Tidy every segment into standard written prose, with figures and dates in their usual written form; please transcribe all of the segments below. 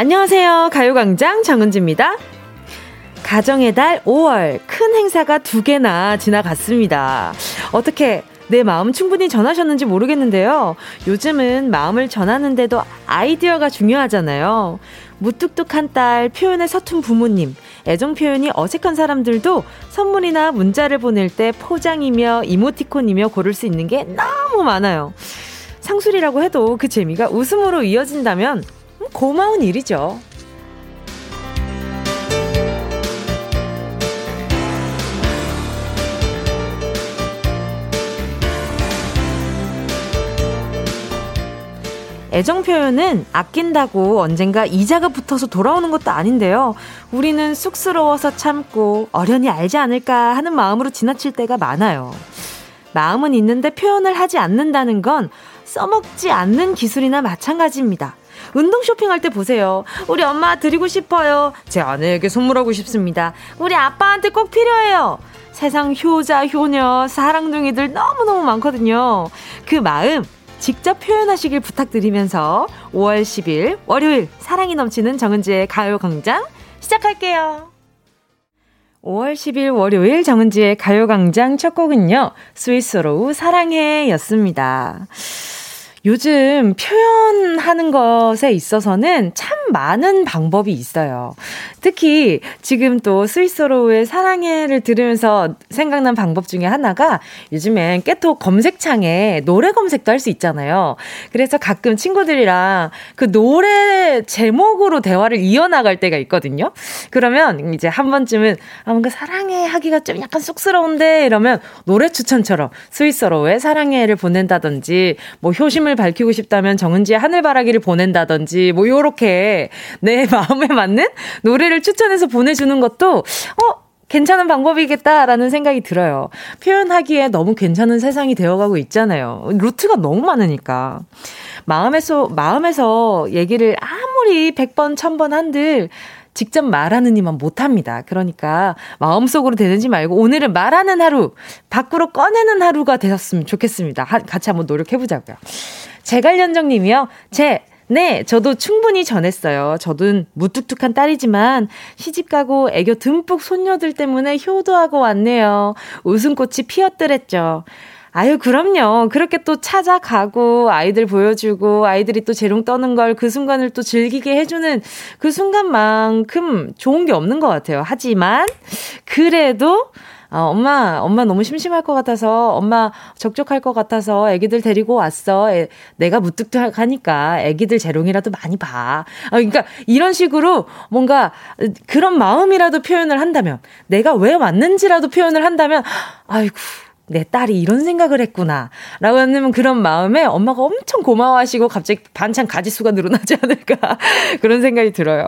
안녕하세요. 가요광장 정은지입니다. 가정의 달 5월 큰 행사가 두 개나 지나갔습니다. 어떻게 내 마음 충분히 전하셨는지 모르겠는데요. 요즘은 마음을 전하는데도 아이디어가 중요하잖아요. 무뚝뚝한 딸, 표현에 서툰 부모님, 애정 표현이 어색한 사람들도 선물이나 문자를 보낼 때 포장이며 이모티콘이며 고를 수 있는 게 너무 많아요. 상술이라고 해도 그 재미가 웃음으로 이어진다면 고마운 일이죠. 애정 표현은 아낀다고 언젠가 이자가 붙어서 돌아오는 것도 아닌데요. 우리는 쑥스러워서 참고 어련히 알지 않을까 하는 마음으로 지나칠 때가 많아요. 마음은 있는데 표현을 하지 않는다는 건 써먹지 않는 기술이나 마찬가지입니다. 운동 쇼핑할 때 보세요. 우리 엄마 드리고 싶어요. 제 아내에게 선물하고 싶습니다. 우리 아빠한테 꼭 필요해요. 세상 효자, 효녀, 사랑둥이들 너무너무 많거든요. 그 마음 직접 표현하시길 부탁드리면서 5월 10일 월요일 사랑이 넘치는 정은지의 가요광장 시작할게요. 5월 10일 월요일 정은지의 가요광장 첫 곡은요. 스위스로우 사랑해 였습니다. 요즘 표현하는 것에 있어서는 참 많은 방법이 있어요. 특히 지금 또 스위스로우의 사랑해를 들으면서 생각난 방법 중에 하나가 요즘엔 깨톡 검색창에 노래 검색도 할 수 있잖아요. 그래서 가끔 친구들이랑 그 노래 제목으로 대화를 이어나갈 때가 있거든요. 그러면 이제 한 번쯤은 아, 뭔가 사랑해 하기가 좀 약간 쑥스러운데 이러면 노래 추천처럼 스위스로우의 사랑해를 보낸다든지 뭐 효심을 밝히고 싶다면 정은지의 하늘바라기를 보낸다든지 뭐 요렇게 내 마음에 맞는 노래를 추천해서 보내주는 것도 괜찮은 방법이겠다라는 생각이 들어요. 표현하기에 너무 괜찮은 세상이 되어가고 있잖아요. 루트가 너무 많으니까. 마음에서 얘기를 아무리 100번, 1000번 한들 직접 말하는 이만 못합니다. 그러니까 마음속으로 되는지 말고 오늘은 말하는 하루, 밖으로 꺼내는 하루가 되셨으면 좋겠습니다. 같이 한번 노력해보자고요. 재갈연정님이요. 네, 저도 충분히 전했어요. 저도 무뚝뚝한 딸이지만 시집가고 애교 듬뿍 손녀들 때문에 효도하고 왔네요. 웃음꽃이 피었더랬죠. 아유, 그럼요. 그렇게 또 찾아가고 아이들 보여주고 아이들이 또 재롱 떠는 걸 그 순간을 또 즐기게 해주는 그 순간만큼 좋은 게 없는 것 같아요. 하지만 그래도 엄마 너무 심심할 것 같아서 엄마 적적할 것 같아서 애기들 데리고 왔어. 내가 무뚝뚝하니까 애기들 재롱이라도 많이 봐. 그러니까 이런 식으로 뭔가 그런 마음이라도 표현을 한다면 내가 왜 왔는지라도 표현을 한다면 아이고 내 딸이 이런 생각을 했구나 라고 하면 그런 마음에 엄마가 엄청 고마워하시고 갑자기 반찬 가지수가 늘어나지 않을까 그런 생각이 들어요.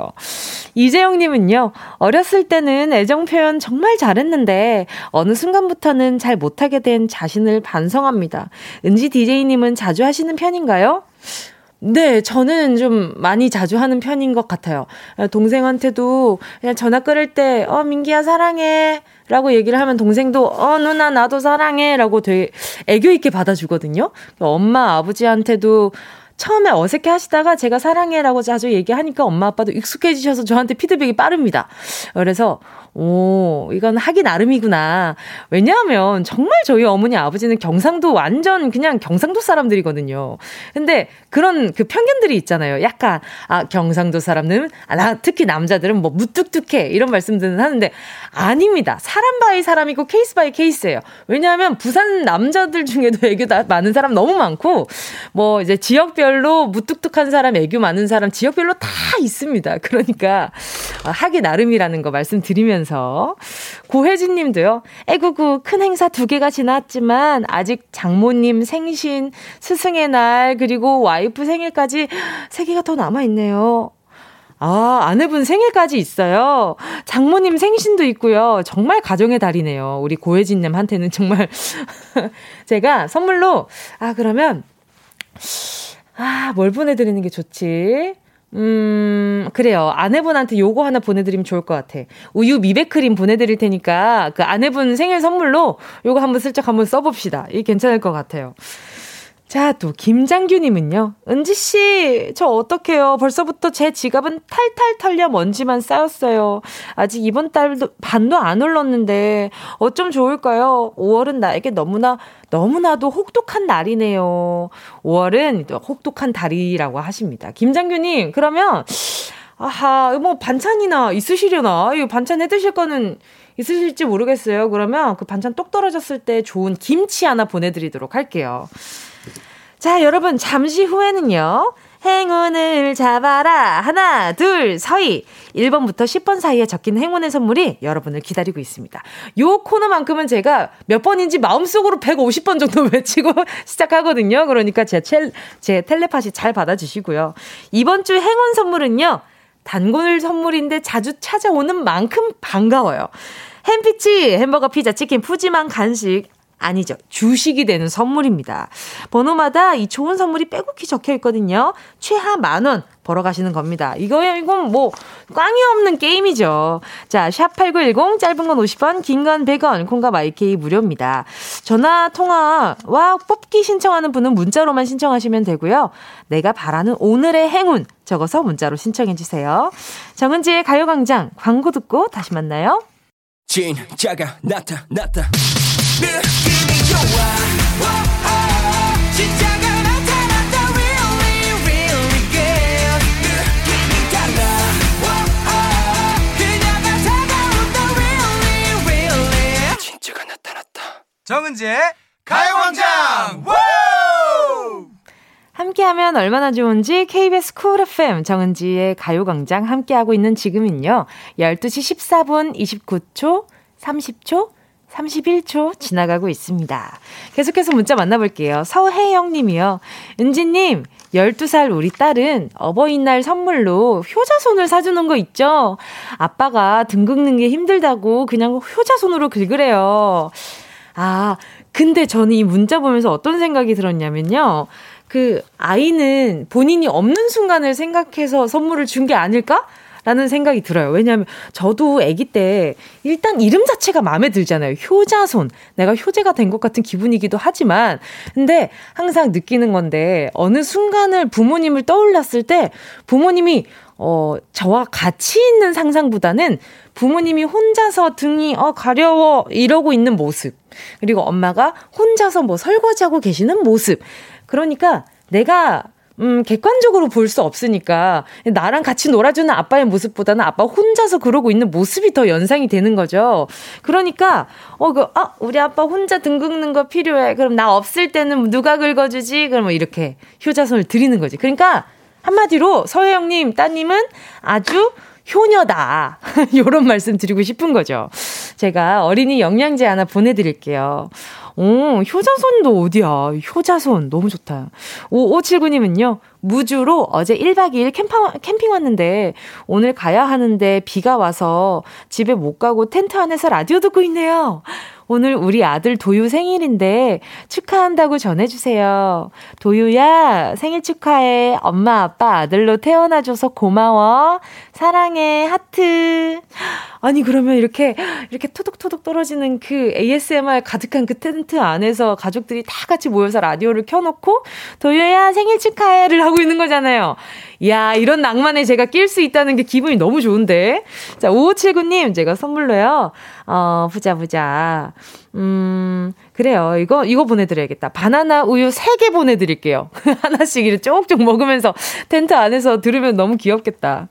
이재영님은요. 어렸을 때는 애정 표현 정말 잘했는데 어느 순간부터는 잘 못하게 된 자신을 반성합니다. 은지 DJ님은 자주 하시는 편인가요? 네, 저는 좀 많이 자주 하는 편인 것 같아요. 동생한테도 그냥 전화 끊을 때, 민기야 사랑해 라고 얘기를 하면 동생도, 누나 나도 사랑해 라고 되게 애교 있게 받아주거든요. 엄마, 아버지한테도 처음에 어색해 하시다가 제가 사랑해라고 자주 얘기하니까 엄마 아빠도 익숙해지셔서 저한테 피드백이 빠릅니다. 그래서 이건 하기 나름이구나. 왜냐하면 정말 저희 어머니 아버지는 경상도 완전 그냥 경상도 사람들이거든요. 근데 그런 그 편견들이 있잖아요. 약간 경상도 사람들은 특히 남자들은 뭐 무뚝뚝해 이런 말씀들은 하는데 아닙니다. 사람 바이 사람이고 케이스 바이 케이스예요. 왜냐하면 부산 남자들 중에도 애교 많은 사람 너무 많고 뭐 이제 지역별 무뚝뚝한 사람, 애교 많은 사람 지역별로 다 있습니다. 그러니까 하기 나름이라는 거 말씀드리면서 고혜진 님도요. 애구구 큰 행사 두 개가 지났지만 아직 장모님 생신, 스승의 날 그리고 와이프 생일까지 세 개가 더 남아있네요. 아내분 생일까지 있어요. 장모님 생신도 있고요. 정말 가정의 달이네요. 우리 고혜진 님한테는 정말 제가 선물로 그러면 뭘 보내드리는 게 좋지? 그래요. 아내분한테 요거 하나 보내드리면 좋을 것 같아. 우유 미백크림 보내드릴 테니까 그 아내분 생일 선물로 요거 한번 슬쩍 한번 써봅시다. 이게 괜찮을 것 같아요. 자, 또 김장규님은요. 은지씨, 저 어떡해요. 벌써부터 제 지갑은 탈탈 털려 먼지만 쌓였어요. 아직 이번 달도 반도 안 올랐는데 어쩜 좋을까요? 5월은 나에게 너무나도 혹독한 날이네요. 5월은 혹독한 달이라고 하십니다. 김장규님, 그러면 아하, 뭐 반찬이나 있으시려나? 이거 반찬 해드실 거는 있으실지 모르겠어요. 그러면 그 반찬 똑 떨어졌을 때 좋은 김치 하나 보내드리도록 할게요. 자, 여러분, 잠시 후에는요. 행운을 잡아라. 하나, 둘, 서희. 1번부터 10번 사이에 적힌 행운의 선물이 여러분을 기다리고 있습니다. 요 코너만큼은 제가 몇 번인지 마음속으로 150번 정도 외치고 시작하거든요. 그러니까 제 텔레파시 잘 받아주시고요. 이번 주 행운 선물은요. 단골 선물인데 자주 찾아오는 만큼 반가워요. 햄피치, 햄버거, 피자, 치킨, 푸짐한 간식. 아니죠. 주식이 되는 선물입니다. 번호마다 이 좋은 선물이 빼곡히 적혀 있거든요. 최하 10,000원 벌어 가시는 겁니다. 이건 뭐 꽝이 없는 게임이죠. 자, 샵 8910 짧은 건 50원, 긴 건 100원, 콩과 마이케이 무료입니다. 전화 통화와 뽑기 신청하는 분은 문자로만 신청하시면 되고요. 내가 바라는 오늘의 행운 적어서 문자로 신청해 주세요. 정은지의 가요광장 광고 듣고 다시 만나요. 진짜가 나타났다. 느낌이 좋아 진짜가 나타났다. Really really good. 느낌이 달라 그녀가 다가온다. Really really 진짜가 나타났다. 정은지의 가요광장 함께하면 얼마나 좋은지 KBS Cool FM 정은지의 가요광장 함께하고 있는 지금은요. 12시 14분 29초 30초 31초 지나가고 있습니다. 계속해서 문자 만나볼게요. 서혜영 님이요. 은지님, 12살 우리 딸은 어버이날 선물로 효자손을 사주는 거 있죠? 아빠가 등 긁는 게 힘들다고 그냥 효자손으로 긁으래요. 아, 근데 저는 이 문자 보면서 어떤 생각이 들었냐면요. 그 아이는 본인이 없는 순간을 생각해서 선물을 준 게 아닐까? 라는 생각이 들어요. 왜냐하면 저도 아기 때 일단 이름 자체가 마음에 들잖아요. 효자손. 내가 효자가 된 것 같은 기분이기도 하지만 근데 항상 느끼는 건데 어느 순간을 부모님을 떠올랐을 때 부모님이 저와 같이 있는 상상보다는 부모님이 혼자서 등이 가려워 이러고 있는 모습 그리고 엄마가 혼자서 뭐 설거지하고 계시는 모습 그러니까 내가 객관적으로 볼 수 없으니까 나랑 같이 놀아주는 아빠의 모습보다는 아빠 혼자서 그러고 있는 모습이 더 연상이 되는 거죠. 그러니까 우리 아빠 혼자 등 긁는 거 필요해. 그럼 나 없을 때는 누가 긁어주지? 그럼 이렇게 효자손을 드리는 거지. 그러니까 한마디로 서혜영님, 따님은 아주 효녀다. 이런 말씀 드리고 싶은 거죠. 제가 어린이 영양제 하나 보내드릴게요. 오, 효자손도 어디야? 효자손 너무 좋다. 5579님은요. 무주로 어제 1박 2일 캠핑 왔는데 오늘 가야 하는데 비가 와서 집에 못 가고 텐트 안에서 라디오 듣고 있네요. 오늘 우리 아들 도유 생일인데 축하한다고 전해주세요. 도유야, 생일 축하해. 엄마, 아빠, 아들로 태어나줘서 고마워. 사랑해. 하트. 아니, 그러면 이렇게 토독토독 떨어지는 그 ASMR 가득한 그 텐트 안에서 가족들이 다 같이 모여서 라디오를 켜놓고 도유야, 생일 축하해를 하고 있는 거잖아요. 이야, 이런 낭만에 제가 낄 수 있다는 게 기분이 너무 좋은데. 자, 5579님, 제가 선물로요. 보자. 그래요. 이거 보내드려야겠다. 바나나 우유 3개 보내드릴게요. 하나씩 이렇게 쪽쪽 먹으면서 텐트 안에서 들으면 너무 귀엽겠다.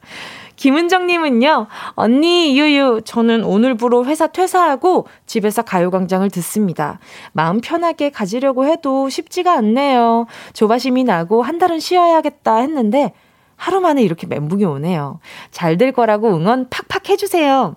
김은정님은요. 언니, 유유, 저는 오늘부로 회사 퇴사하고 집에서 가요광장을 듣습니다. 마음 편하게 가지려고 해도 쉽지가 않네요. 조바심이 나고 한 달은 쉬어야겠다 했는데 하루 만에 이렇게 멘붕이 오네요. 잘 될 거라고 응원 팍팍 해주세요.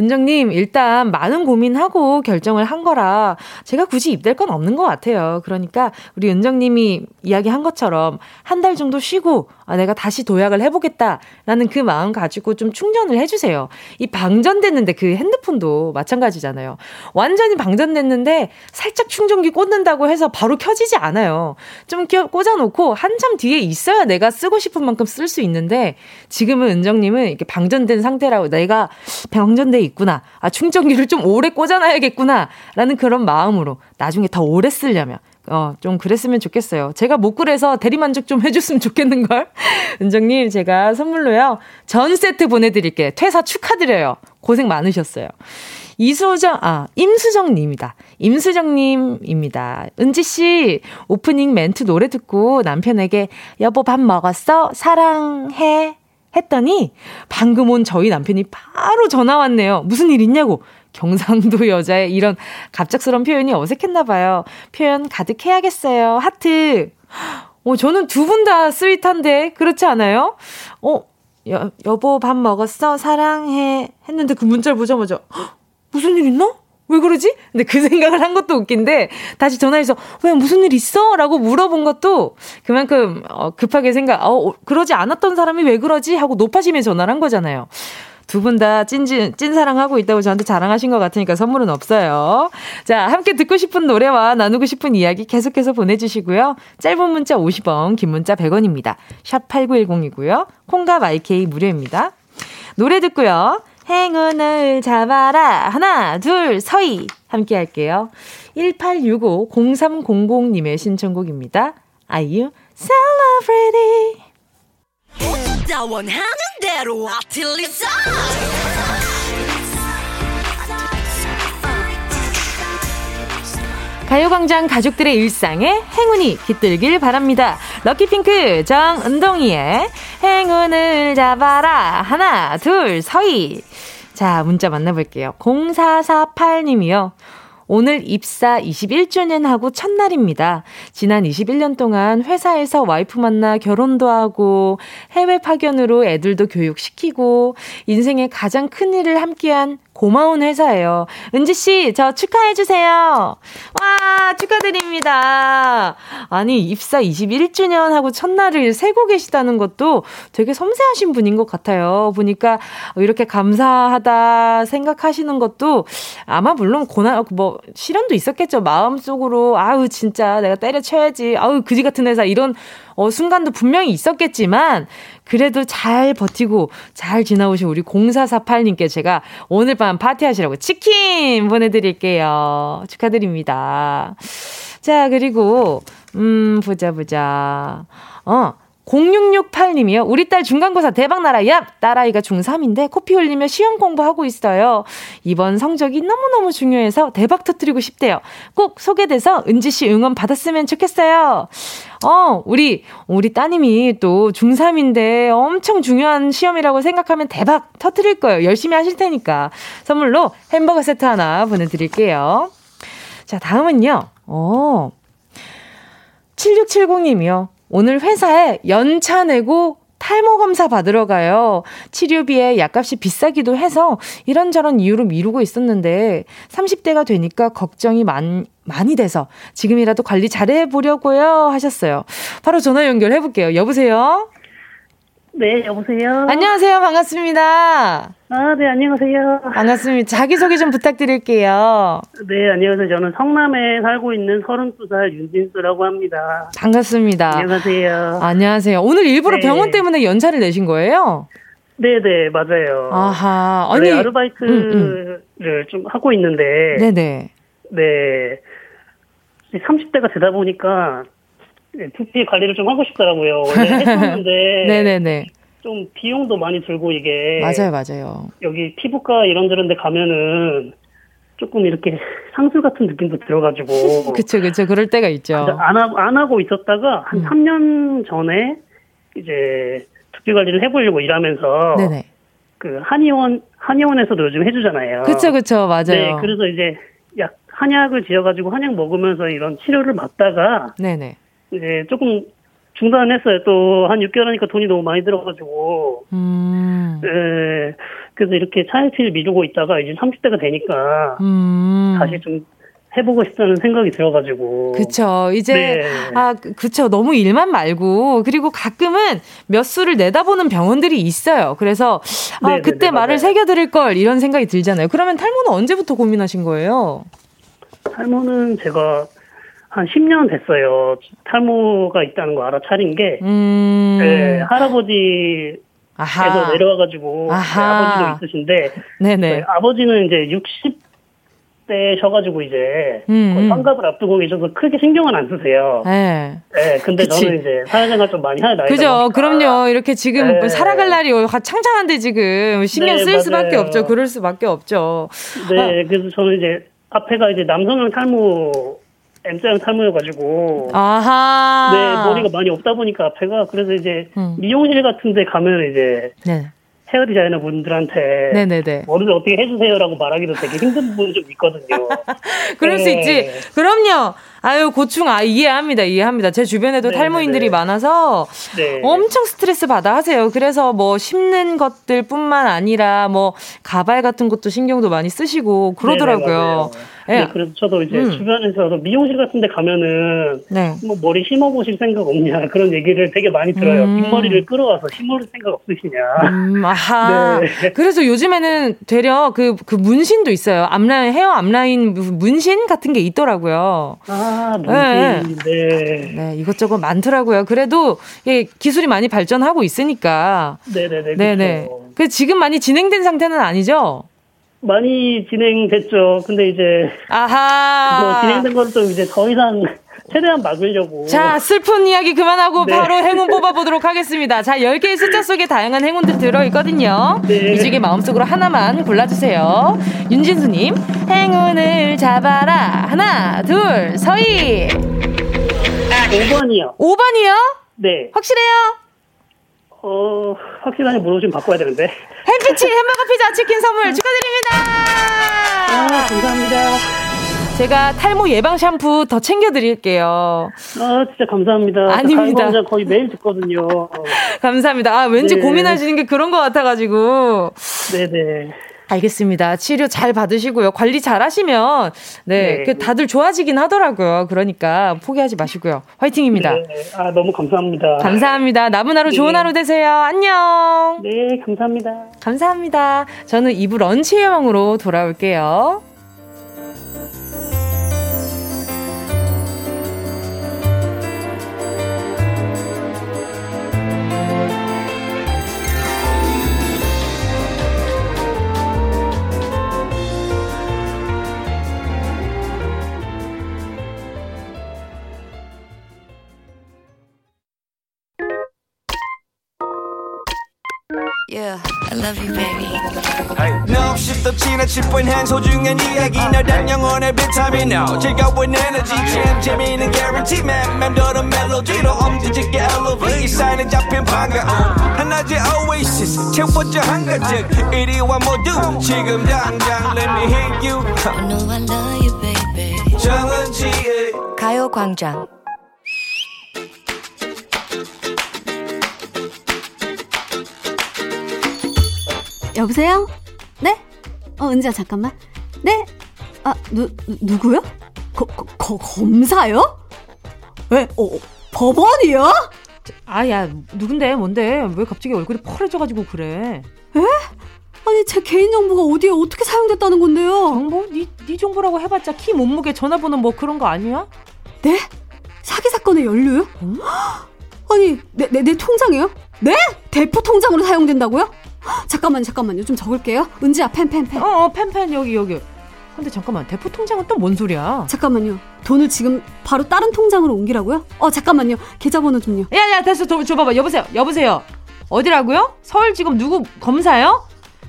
은정님, 일단 많은 고민하고 결정을 한 거라 제가 굳이 입댈 건 없는 것 같아요. 그러니까 우리 은정님이 이야기한 것처럼 한 달 정도 쉬고 내가 다시 도약을 해보겠다라는 그 마음 가지고 좀 충전을 해주세요. 이 방전됐는데 그 핸드폰도 마찬가지잖아요. 완전히 방전됐는데 살짝 충전기 꽂는다고 해서 바로 켜지지 않아요. 좀 꽂아놓고 한참 뒤에 있어야 내가 쓰고 싶은 만큼 쓸 수 있는데 지금은 은정님은 이렇게 방전된 상태라고 내가 방전돼 있구나. 아, 충전기를 좀 오래 꽂아놔야겠구나. 라는 그런 마음으로 나중에 더 오래 쓰려면 좀 그랬으면 좋겠어요. 제가 못 그래서 대리만족 좀 해줬으면 좋겠는걸. 은정님, 제가 선물로요 전 세트 보내드릴게요. 퇴사 축하드려요. 고생 많으셨어요. 임수정님입니다. 임수정님입니다. 은지씨, 오프닝 멘트 노래 듣고 남편에게 여보 밥 먹었어? 사랑해? 했더니 방금 온 저희 남편이 바로 전화 왔네요. 무슨 일 있냐고. 경상도 여자의 이런 갑작스러운 표현이 어색했나 봐요. 표현 가득해야겠어요. 하트. 저는 두 분 다 스윗한데 그렇지 않아요? 여보 밥 먹었어? 사랑해. 했는데 그 문자를 보자마자 무슨 일 있나? 왜 그러지? 근데 그 생각을 한 것도 웃긴데 다시 전화해서 왜 무슨 일 있어? 라고 물어본 것도 그만큼 급하게 생각 그러지 않았던 사람이 왜 그러지? 하고 높아심에 전화를 한 거잖아요. 두 분 다 찐사랑하고 있다고 저한테 자랑하신 것 같으니까 선물은 없어요. 자, 함께 듣고 싶은 노래와 나누고 싶은 이야기 계속해서 보내주시고요. 짧은 문자 50원, 긴 문자 100원입니다. 샵 8910이고요. 콩과 마이케이 무료입니다. 노래 듣고요. 행운을 잡아라. 하나, 둘, 서희. 함께 할게요. 1865-0300님의 신청곡입니다. 아이유, Celebrity. 다 원하는 대로 아틀리사 가요광장 가족들의 일상에 행운이 깃들길 바랍니다. 럭키핑크 정은동이의 행운을 잡아라. 하나 둘 서희. 자, 문자 만나볼게요. 0448님이요. 오늘 입사 21주년 하고 첫날입니다. 지난 21년 동안 회사에서 와이프 만나 결혼도 하고 해외 파견으로 애들도 교육시키고 인생의 가장 큰 일을 함께한 고마운 회사예요. 은지씨, 저 축하해주세요. 와, 축하드립니다. 아니, 입사 21주년 하고 첫날을 세고 계시다는 것도 되게 섬세하신 분인 것 같아요. 보니까 이렇게 감사하다 생각하시는 것도 아마 물론 시련도 있었겠죠. 마음속으로, 아우, 진짜 내가 때려쳐야지. 아우, 그지 같은 회사. 이런 순간도 분명히 있었겠지만, 그래도 잘 버티고 잘 지나오신 우리 0448님께 제가 오늘 밤 파티하시라고 치킨 보내드릴게요. 축하드립니다. 자, 그리고, 보자. 0668님이요. 우리 딸 중간고사 대박나라. 얍! 딸아이가 중3인데 코피 흘리며 시험 공부하고 있어요. 이번 성적이 너무너무 중요해서 대박 터뜨리고 싶대요. 꼭 소개돼서 은지씨 응원 받았으면 좋겠어요. 우리 따님이 또 중3인데 엄청 중요한 시험이라고 생각하면 대박 터뜨릴 거예요. 열심히 하실 테니까. 선물로 햄버거 세트 하나 보내드릴게요. 자, 다음은요. 7670님이요. 오늘 회사에 연차 내고 탈모 검사 받으러 가요. 치료비에 약값이 비싸기도 해서 이런저런 이유로 미루고 있었는데 30대가 되니까 걱정이 많이 돼서 지금이라도 관리 잘해보려고요 하셨어요. 바로 전화 연결해볼게요. 여보세요? 네, 여보세요? 안녕하세요. 반갑습니다. 아, 네, 안녕하세요. 반갑습니다. 자기소개 좀 부탁드릴게요. 네, 안녕하세요. 저는 성남에 살고 있는 32살 윤진수라고 합니다. 반갑습니다. 안녕하세요. 안녕하세요. 오늘 일부러 병원 때문에 연차를 내신 거예요? 네네, 맞아요. 아하. 아니, 아르바이트를 좀 하고 있는데. 네네. 네. 30대가 되다 보니까 두피 관리를 좀 하고 싶더라고요. 했었는데. 네네네. 좀 비용도 많이 들고 이게 맞아요. 여기 피부과 이런저런 데 가면은 조금 이렇게 상술 같은 느낌도 들어가지고 그쵸 그럴 때가 있죠. 안 하고 있었다가 한 3년 전에 이제 두피 관리를 해보려고 일하면서 네네. 그 한의원에서도 요즘 해주잖아요. 그쵸 맞아요. 네, 그래서 이제 한약을 지어가지고 한약 먹으면서 이런 치료를 받다가 네네 이제 조금 중단했어요. 또 한 6개월 하니까 돈이 너무 많이 들어가지고. 예. 그래서 이렇게 차일피일 미루고 있다가 이제 30대가 되니까 다시 좀 해보고 싶다는 생각이 들어가지고. 그쵸. 이제 네. 그쵸. 너무 일만 말고 그리고 가끔은 몇 수를 내다보는 병원들이 있어요. 그래서 네네네, 그때 맞아요. 말을 새겨드릴 걸 이런 생각이 들잖아요. 그러면 탈모는 언제부터 고민하신 거예요? 탈모는 제가 한 10년 됐어요. 탈모가 있다는 거 알아차린 게, 네, 할아버지에서 아하. 내려와가지고, 네, 아버지도 있으신데, 네네. 네, 아버지는 이제 때 셔가지고 이제 환갑을 앞두고 계셔서 크게 신경은 안 쓰세요. 네. 네, 근데 그치. 저는 이제 사회생활 좀 많이 하는 나이다 보니까. 그죠, 그럼요. 이렇게 지금 네. 살아갈 날이 창창한데 지금 신경 네, 쓸 맞아요. 수밖에 없죠. 그럴 수밖에 없죠. 네, 아. 그래서 저는 이제 앞에가 이제 남성형 탈모. M자형 탈모여가지고. 아하. 네, 머리가 많이 없다 보니까 앞에가. 그래서 이제 미용실 같은 데 가면 이제. 네. 헤어 디자이너 분들한테. 네네네. 머리를 어떻게 해주세요라고 말하기도 되게 힘든 분이 좀 있거든요. 그럴 네. 수 있지. 그럼요. 아유, 고충, 이해합니다. 이해합니다. 제 주변에도 네네네. 탈모인들이 많아서 네네. 엄청 스트레스 받아 하세요. 그래서 뭐 심는 것들 뿐만 아니라 뭐 가발 같은 것도 신경도 많이 쓰시고 그러더라고요. 네. 네, 그래서 저도 이제 주변에서 미용실 같은 데 가면은 네. 뭐 머리 심어보실 생각 없냐 그런 얘기를 되게 많이 들어요. 뒷머리를 끌어와서 심을 생각 없으시냐. 아하. 네. 그래서 요즘에는 되려 그 문신도 있어요. 앞라인, 헤어 앞라인 문신 같은 게 있더라고요. 아, 문신. 네. 네. 네, 이것저것 많더라고요. 그래도 예, 기술이 많이 발전하고 있으니까. 네네네. 네네. 그 지금 많이 진행된 상태는 아니죠? 많이 진행됐죠. 근데 이제. 아하. 뭐 진행된 건 좀 이제 더 이상 최대한 막으려고. 자, 슬픈 이야기 그만하고 네. 바로 행운 뽑아보도록 하겠습니다. 자, 10개의 숫자 속에 다양한 행운들 들어있거든요. 네. 뮤직의 마음속으로 하나만 골라주세요. 윤진수님, 행운을 잡아라. 하나, 둘, 서희. 5번이요. 5번이요? 네. 확실해요? 확실하게 물어보시면 바꿔야 되는데. 햄피치 햄버거 피자 치킨 선물 축하드립니다. 아, 감사합니다. 제가 탈모 예방 샴푸 더 챙겨드릴게요. 아, 진짜 감사합니다. 아닙니다. 저 거의 매일 듣거든요. 감사합니다. 아, 왠지 네. 고민하시는 게 그런 것 같아가지고. 네네. 알겠습니다. 치료 잘 받으시고요. 관리 잘 하시면, 네, 네. 다들 좋아지긴 하더라고요. 그러니까 포기하지 마시고요. 화이팅입니다. 네. 아, 너무 감사합니다. 감사합니다. 남은 하루 네. 좋은 하루 되세요. 안녕. 네, 감사합니다. 감사합니다. 저는 2부 런치의 왕으로 돌아올게요. Yeah, I love you, baby. No, she's the 지나칠 뻔한 소중한 이야기. 날 단 영혼의 비타민 now. 즐거운 에너지 참 재미있는 guarantee man. 맴도는 멜로디로 엄지짓게 elevate. 사인에 잡힌 반가움. 한낮의 oasis 채워져 한가득. 이리와 모두 지금 당장. Let me hit you. I know I love you, baby. 정은지의 가요광장. 여보세요? 네? 은지야, 잠깐만. 네? 아, 누구요? 검사요? 왜? 법원이요? 아, 야, 누군데? 뭔데? 왜 갑자기 얼굴이 펄해져가지고 그래? 에? 아니, 제 개인정보가 어디에 어떻게 사용됐다는 건데요? 정보? 네 정보라고 해봤자 키, 몸무게, 전화번호 뭐 그런 거 아니야? 네? 사기사건의 연루요? 아니, 내 통장이요? 네? 대포 통장으로 사용된다고요? 잠깐만요. 좀 적을게요. 은지야, 펜. 펜, 여기. 근데 잠깐만, 대포 통장은 또 뭔 소리야? 잠깐만요. 돈을 지금 바로 다른 통장으로 옮기라고요? 잠깐만요. 계좌번호 좀요. 야, 됐어. 줘봐봐. 여보세요. 어디라고요? 서울지검 누구 검사요?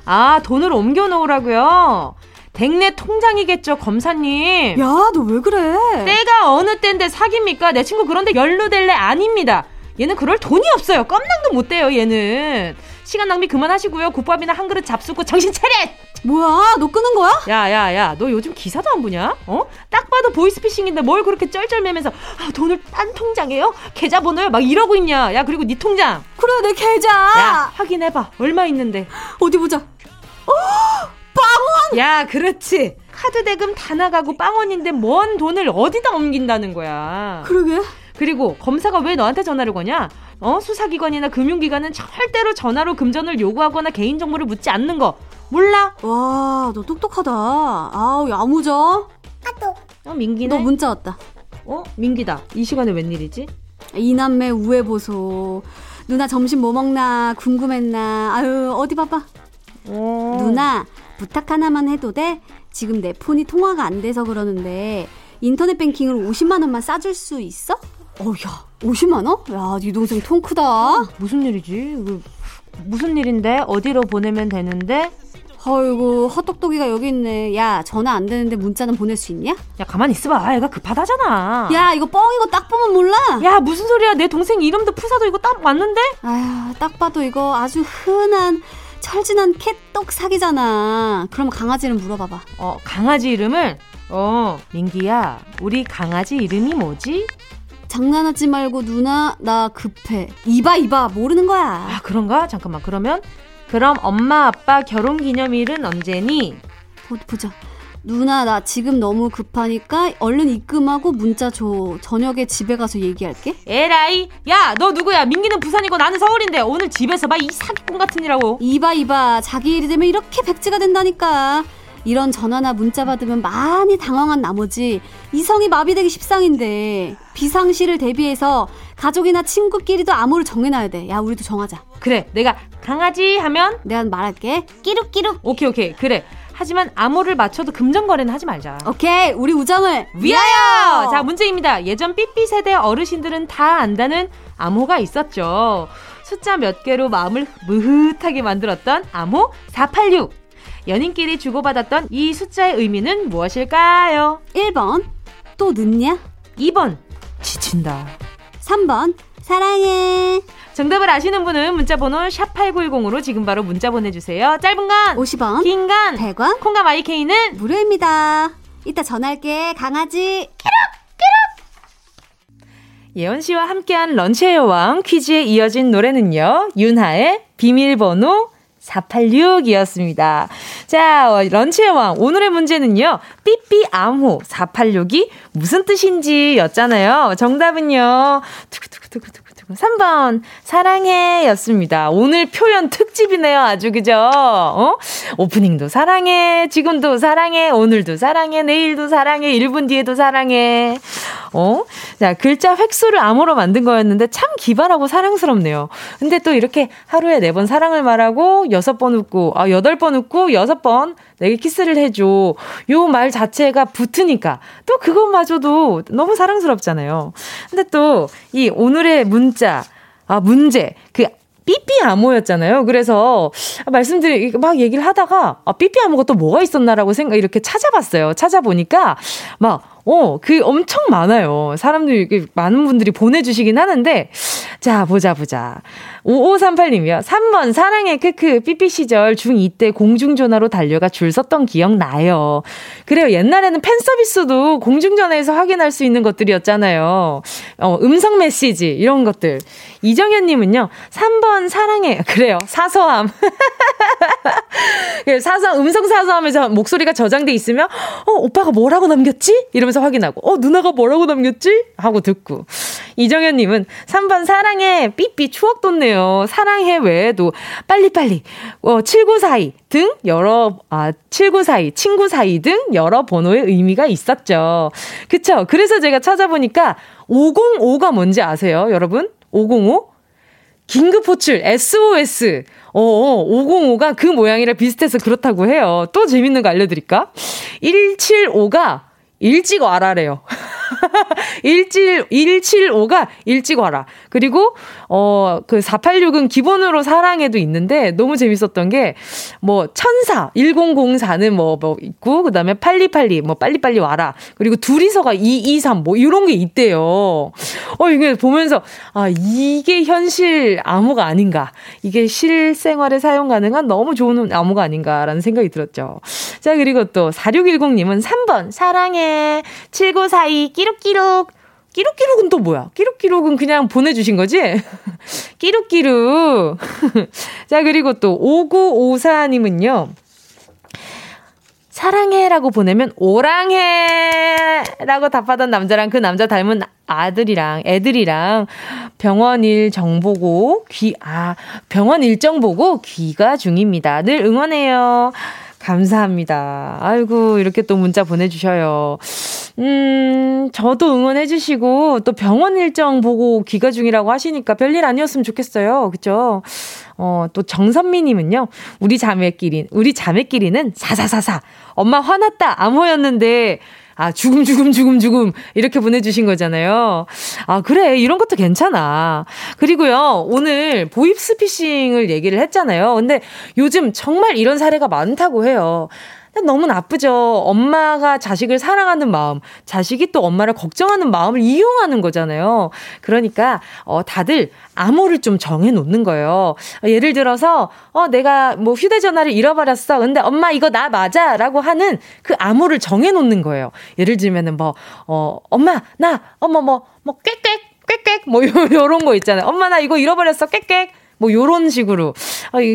아, 돈을 옮겨놓으라고요? 댁내 통장이겠죠, 검사님. 야, 너 왜 그래? 때가 어느 때인데 사깁니까? 내 친구 그런데 연루될래? 아닙니다. 얘는 그럴 돈이 없어요. 껌낭도 못 돼요, 얘는. 시간 낭비 그만하시고요. 국밥이나 한 그릇 잡수고 정신 차려! 뭐야? 너 끄는 거야? 야. 너 요즘 기사도 안 보냐? 딱 봐도 보이스피싱인데 뭘 그렇게 쩔쩔매면서 돈을 딴 통장에요? 계좌번호요? 막 이러고 있냐? 야, 그리고 네 통장. 그래, 내 계좌. 야, 확인해봐. 얼마 있는데. 어디 보자. 빵원! 야, 그렇지. 카드 대금 다 나가고 빵원인데 뭔 돈을 어디다 옮긴다는 거야. 그러게. 그리고 검사가 왜 너한테 전화를 거냐? 수사기관이나 금융기관은 절대로 전화로 금전을 요구하거나 개인정보를 묻지 않는 거 몰라? 와, 너 똑똑하다. 아우, 야무져. 아또. 민기네. 너 문자 왔다. 민기다. 이 시간에 웬일이지? 이남매 우회보소. 누나 점심 뭐 먹나 궁금했나. 아유, 어디 봐봐. 누나 부탁 하나만 해도 돼? 지금 내 폰이 통화가 안 돼서 그러는데 인터넷 뱅킹으로 50만 원만 싸줄 수 있어? 어야 50만 원? 야, 네 동생 통 크다. 무슨 일이지? 무슨 일인데? 어디로 보내면 되는데? 아이고 헛똑똑이가 여기 있네. 야, 전화 안 되는데 문자는 보낼 수 있냐? 야, 가만히 있어봐. 얘가 급하다잖아. 야, 이거 뻥인 거 딱 보면 몰라. 야, 무슨 소리야. 내 동생 이름도 프사도 이거 딱 맞는데? 아휴, 딱 봐도 이거 아주 흔한 철진한 캣떡 사기잖아. 그럼 강아지 이름 물어봐봐. 강아지 이름을? 민기야, 우리 강아지 이름이 뭐지? 장난하지 말고 누나, 나 급해. 이봐 모르는 거야. 아, 그런가? 잠깐만. 그럼 엄마 아빠 결혼기념일은 언제니? 보자. 누나, 나 지금 너무 급하니까 얼른 입금하고 문자 줘. 저녁에 집에 가서 얘기할게. 에라이. 야, 너 누구야? 민기는 부산이고 나는 서울인데 오늘 집에서 봐, 이 사기꾼 같은 일하고. 이봐 자기 일이 되면 이렇게 백지가 된다니까. 이런 전화나 문자 받으면 많이 당황한 나머지 이성이 마비되기 십상인데 비상시를 대비해서 가족이나 친구끼리도 암호를 정해놔야 돼. 야, 우리도 정하자. 그래, 내가 강아지 하면 내가 말할게. 끼룩끼룩. 오케이 그래. 하지만 암호를 맞춰도 금전거래는 하지 말자. 오케이, 우리 우정을 위하여. 자, 문제입니다. 예전 삐삐세대 어르신들은 다 안다는 암호가 있었죠. 숫자 몇 개로 마음을 무흐하게 만들었던 암호 486. 연인끼리 주고받았던 이 숫자의 의미는 무엇일까요? 1번, 또 늦냐? 2번, 지친다. 3번, 사랑해. 정답을 아시는 분은 문자번호 샵8910으로 지금 바로 문자 보내주세요. 짧은 건 50원, 긴 건 100원, 콩과 YK는 무료입니다. 이따 전화할게. 강아지 끼룩끼룩. 예원씨와 함께한 런치의 여왕 퀴즈에 이어진 노래는요, 윤하의 비밀번호 486이었습니다. 자, 런치의 왕 오늘의 문제는요, 삐삐 암호 486이 무슨 뜻인지 였잖아요. 정답은요 3번 사랑해 였습니다. 오늘 표현 특집이네요. 아주 그죠? 오프닝도 사랑해, 지금도 사랑해, 오늘도 사랑해, 내일도 사랑해, 1분 뒤에도 사랑해. 자, 글자 획수를 암호로 만든 거였는데 참 기발하고 사랑스럽네요. 근데 또 이렇게 하루에 4번 사랑을 말하고 6번 웃고 8번 웃고 6번 내게 키스를 해줘. 요 말 자체가 붙으니까 또 그것마저도 너무 사랑스럽잖아요. 근데 또 이 오늘의 문제 그 삐삐 암호였잖아요. 그래서 막 얘기를 하다가 삐삐 암호가 또 뭐가 있었나라고 이렇게 찾아봤어요. 찾아보니까 그 엄청 많아요. 사람들이, 많은 분들이 보내주시긴 하는데, 자, 보자. 5538님이요. 3번, 사랑해, 크크. 삐삐 시절 중2 때 공중전화로 달려가 줄 섰던 기억 나요. 그래요. 옛날에는 팬 서비스도 공중전화에서 확인할 수 있는 것들이었잖아요. 음성 메시지, 이런 것들. 이정현님은요, 3번, 사랑해. 그래요. 사서함. 사서함, 음성 사서함에서 목소리가 저장돼 있으면, 오빠가 뭐라고 남겼지? 이러면서 확인하고 누나가 뭐라고 남겼지? 하고 듣고. 이정현님은 3번 사랑해 삐삐 추억 돋네요. 사랑해 외에도 빨리빨리 7942 등 여러 7942 친구 사이 등 여러 번호의 의미가 있었죠. 그쵸? 그래서 제가 찾아보니까 505가 뭔지 아세요 여러분? 505? 긴급 호출 SOS 505가 그 모양이랑 비슷해서 그렇다고 해요. 또 재밌는 거 알려드릴까? 175가 일찍 와라래요. 175가 일찍 와라. 그리고, 그 486은 기본으로 사랑해도 있는데, 너무 재밌었던 게, 천사, 1004는 있고, 그 다음에 8282, 빨리빨리 와라. 그리고 둘이서가 223, 이런 게 있대요. 이게 보면서, 이게 현실 암호가 아닌가. 이게 실생활에 사용 가능한 너무 좋은 암호가 아닌가라는 생각이 들었죠. 자, 그리고 또 4610님은 3번, 사랑해. 7942, 끼룩끼룩. 끼룩끼룩은 또 뭐야? 끼룩끼룩은 그냥 보내주신 거지? 끼룩끼룩. 자, 그리고 또 5954님은요. 사랑해라고 보내면 오랑해라고 답하던 남자랑 그 남자 닮은 애들이랑 병원 일정 보고 귀가 중입니다. 늘 응원해요. 감사합니다. 아이고, 이렇게 또 문자 보내주셔요. 저도 응원해주시고 또 병원 일정 보고 귀가 중이라고 하시니까 별일 아니었으면 좋겠어요. 그렇죠? 또 정선미님은요. 우리 자매끼리는 4444 엄마 화났다 암호였는데 아 죽음 이렇게 보내주신 거잖아요. 아 그래 이런 것도 괜찮아. 그리고요 오늘 보입스피싱을 얘기를 했잖아요. 근데 요즘 정말 이런 사례가 많다고 해요. 너무 나쁘죠. 엄마가 자식을 사랑하는 마음, 자식이 또 엄마를 걱정하는 마음을 이용하는 거잖아요. 그러니까 다들 암호를 좀 정해놓는 거예요. 예를 들어서 내가 뭐 휴대전화를 잃어버렸어. 근데 엄마 이거 나 맞아 라고 하는 그 암호를 정해놓는 거예요. 예를 들면은 엄마 나 꽥꽥 요런 거 있잖아요. 엄마 나 이거 잃어버렸어 꽥꽥 요런 식으로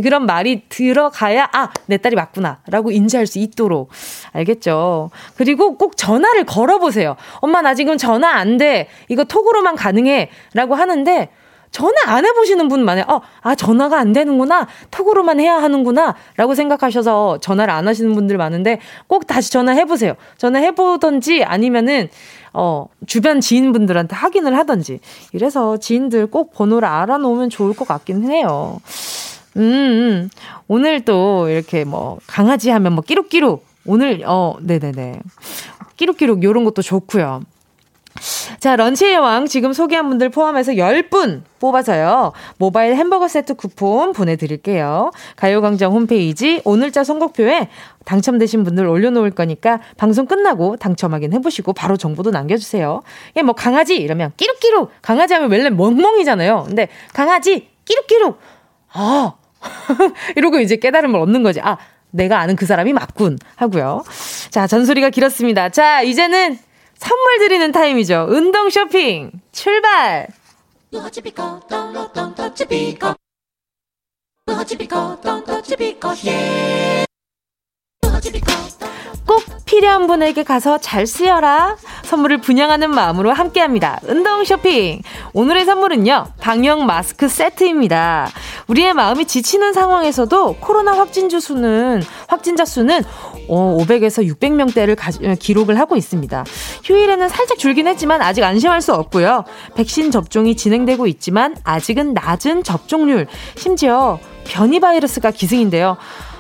그런 말이 들어가야 아, 내 딸이 맞구나 라고 인지할 수 있도록. 알겠죠? 그리고 꼭 전화를 걸어보세요. 엄마 나 지금 전화 안 돼. 이거 톡으로만 가능해 라고 하는데 전화 안 해보시는 분 많아요. 전화가 안 되는구나. 톡으로만 해야 하는구나 라고 생각하셔서 전화를 안 하시는 분들 많은데 꼭 다시 전화해보세요. 전화해보던지 아니면은 주변 지인분들한테 확인을 하던지. 이래서 지인들 꼭 번호를 알아놓으면 좋을 것 같긴 해요. 오늘 또 이렇게 강아지 하면 끼룩끼룩. 오늘, 네네네. 끼룩끼룩 요런 것도 좋고요. 자, 런치의 왕 지금 소개한 분들 포함해서 10분 뽑아서요. 모바일 햄버거 세트 쿠폰 보내드릴게요. 가요광장 홈페이지 오늘자 선곡표에 당첨되신 분들 올려놓을 거니까 방송 끝나고 당첨 확인해보시고 바로 정보도 남겨주세요. 예, 강아지 이러면 끼룩끼룩. 강아지 하면 원래 멍멍이잖아요. 근데 강아지 끼룩끼룩. 이러고 이제 깨달음을 얻는 거지. 아, 내가 아는 그 사람이 맞군 하고요. 자, 잔소리가 길었습니다. 자, 이제는 선물 드리는 타임이죠. 운동 쇼핑 출발! 꼭 필요한 분에게 가서 잘 쓰여라. 선물을 분양하는 마음으로 함께합니다. 운동 쇼핑. 오늘의 선물은요. 방역 마스크 세트입니다. 우리의 마음이 지치는 상황에서도 코로나 확진자 수는 500에서 600명대를 기록을 하고 있습니다. 휴일에는 살짝 줄긴 했지만 아직 안심할 수 없고요. 백신 접종이 진행되고 있지만 아직은 낮은 접종률, 심지어 변이 바이러스가 기승인데요.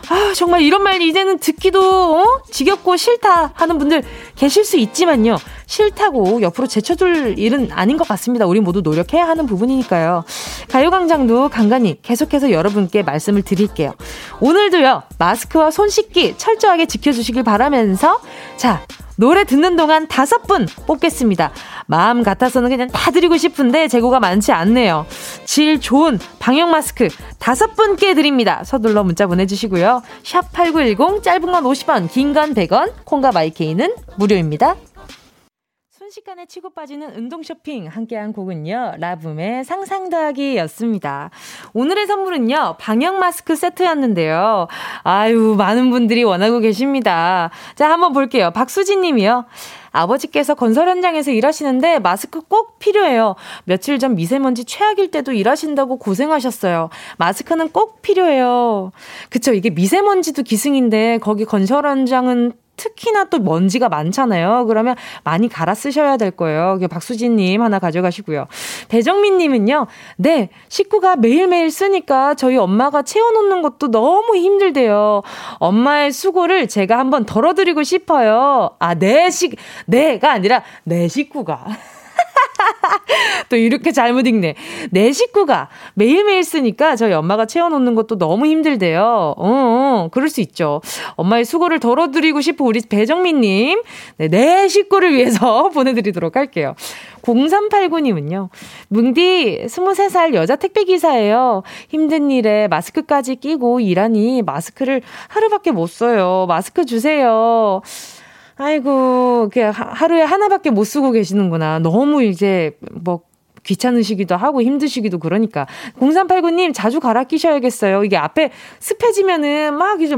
아, 정말 이런 말 이제는 듣기도 지겹고 싫다 하는 분들 계실 수 있지만요. 싫다고 옆으로 제쳐둘 일은 아닌 것 같습니다. 우리 모두 노력해야 하는 부분이니까요. 가요광장도 간간히 계속해서 여러분께 말씀을 드릴게요. 오늘도요. 마스크와 손 씻기 철저하게 지켜주시길 바라면서 자, 노래 듣는 동안 5분 뽑겠습니다. 마음 같아서는 그냥 다 드리고 싶은데 재고가 많지 않네요. 질 좋은 방역 마스크 5분께 드립니다. 서둘러 문자 보내주시고요. 샵 8910 짧은 건 50원, 긴 건 100원, 콩과 마이케이는 무료입니다. 순식간에 치고 빠지는 운동 쇼핑 함께한 곡은요. 라붐의 상상 더하기였습니다. 오늘의 선물은요. 방역 마스크 세트였는데요. 아유 많은 분들이 원하고 계십니다. 자 한번 볼게요. 박수진 님이요. 아버지께서 건설 현장에서 일하시는데 마스크 꼭 필요해요. 며칠 전 미세먼지 최악일 때도 일하신다고 고생하셨어요. 마스크는 꼭 필요해요. 그쵸, 이게 미세먼지도 기승인데 거기 건설 현장은 특히나 또 먼지가 많잖아요. 그러면 많이 갈아 쓰셔야 될 거예요. 박수진님 하나 가져가시고요. 배정민님은요. 네, 식구가 매일매일 쓰니까 저희 엄마가 채워놓는 것도 너무 힘들대요. 엄마의 수고를 제가 한번 덜어드리고 싶어요. 아, 내가 아니라 내 식구가. 또 이렇게 잘못 읽네. 내 식구가 매일매일 쓰니까 저희 엄마가 채워놓는 것도 너무 힘들대요. 그럴 수 있죠. 엄마의 수고를 덜어드리고 싶어 우리 배정민님. 네, 내 식구를 위해서 보내드리도록 할게요. 0389님은요. 뭉디 23살 여자 택배기사예요. 힘든 일에 마스크까지 끼고 일하니 마스크를 하루밖에 못 써요. 마스크 주세요. 아이고, 그냥 하루에 하나밖에 못 쓰고 계시는구나. 너무 이제 귀찮으시기도 하고 힘드시기도 그러니까. 0389님 자주 갈아 끼셔야겠어요. 이게 앞에 습해지면은 이제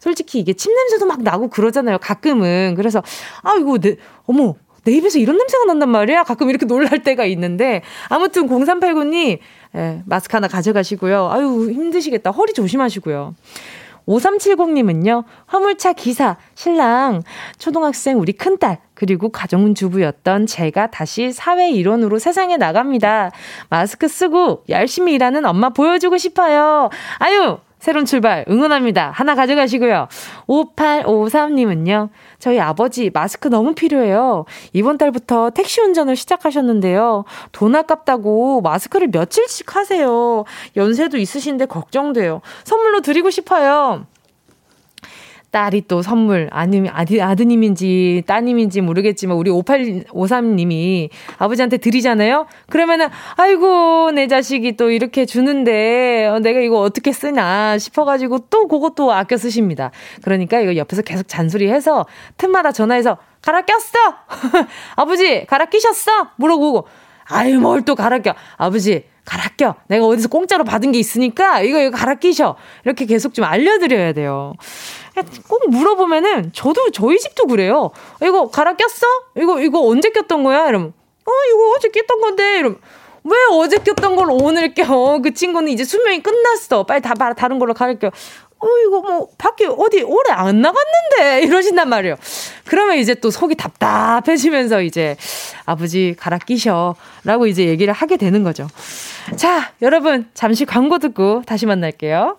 솔직히 이게 침 냄새도 나고 그러잖아요. 가끔은. 그래서 아이고, 내 입에서 이런 냄새가 난단 말이야. 가끔 이렇게 놀랄 때가 있는데 아무튼 0389님 마스크 하나 가져가시고요. 아유 힘드시겠다. 허리 조심하시고요. 5370님은요. 화물차 기사, 신랑, 초등학생 우리 큰딸, 그리고 가정주부였던 제가 다시 사회 일원으로 세상에 나갑니다. 마스크 쓰고 열심히 일하는 엄마 보여주고 싶어요. 아유! 새로운 출발 응원합니다. 하나 가져가시고요. 5853님은요. 저희 아버지 마스크 너무 필요해요. 이번 달부터 택시 운전을 시작하셨는데요. 돈 아깝다고 마스크를 며칠씩 하세요. 연세도 있으신데 걱정돼요. 선물로 드리고 싶어요. 딸이 또 선물, 아드님인지 따님인지 모르겠지만 우리 5853님이 아버지한테 드리잖아요? 그러면은 아이고 내 자식이 또 이렇게 주는데 내가 이거 어떻게 쓰나 싶어가지고 또 그것도 아껴 쓰십니다. 그러니까 이거 옆에서 계속 잔소리해서 틈마다 전화해서 갈아 꼈어! 아버지 갈아 끼셨어? 물어보고 아유 뭘 또 갈아 껴. 아버지 갈아 껴. 내가 어디서 공짜로 받은 게 있으니까 이거 갈아 끼셔. 이렇게 계속 좀 알려드려야 돼요. 꼭 물어보면은 저도 저희 집도 그래요. 이거 갈아 꼈어? 이거 언제 꼈던 거야? 이러면 이거 어제 꼈던 건데. 이러면 왜 어제 꼈던 걸 오늘 껴? 그 친구는 이제 수명이 끝났어. 빨리 다른 걸로 갈아 껴. 이거 뭐 밖에 어디 오래 안 나갔는데 이러신단 말이에요. 그러면 이제 또 속이 답답해지면서 이제 아버지 갈아 끼셔라고 이제 얘기를 하게 되는 거죠. 자, 여러분 잠시 광고 듣고 다시 만날게요.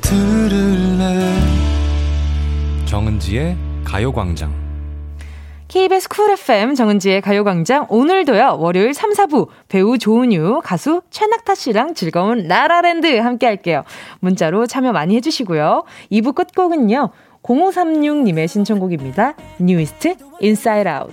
들을래. 정은지의 가요광장. KBS Cool FM 정은지의 가요광장 오늘도요. 월요일 3, 4부 배우 조은유, 가수 최낙타 씨랑 즐거운 라라랜드 함께할게요. 문자로 참여 많이 해주시고요. 2부 끝곡은요. 0536님의 신청곡입니다. 뉴이스트 인사이드 아웃.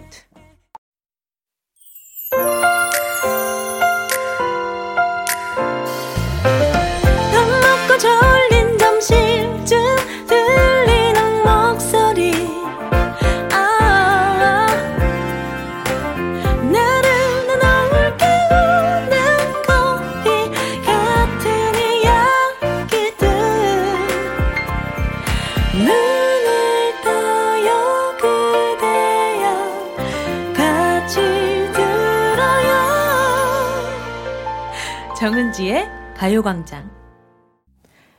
정은지의 가요광장.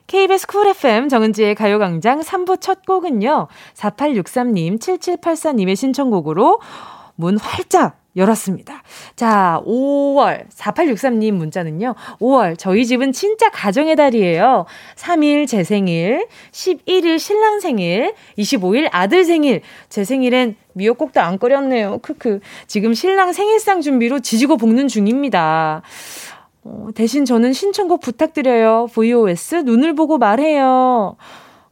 KBS 쿨 FM 정은지의 가요광장 3부 첫 곡은요. 4863님, 7784님의 신청곡으로 문 활짝 열었습니다. 자, 5월 4863님 문자는요. 5월 저희 집은 진짜 가정의 달이에요. 3일 제 생일, 11일 신랑 생일, 25일 아들 생일. 제 생일엔 미역국도 안 끓였네요. 크크. 지금 신랑 생일상 준비로 지지고 볶는 중입니다. 대신 저는 신청곡 부탁드려요. VOS 눈을 보고 말해요.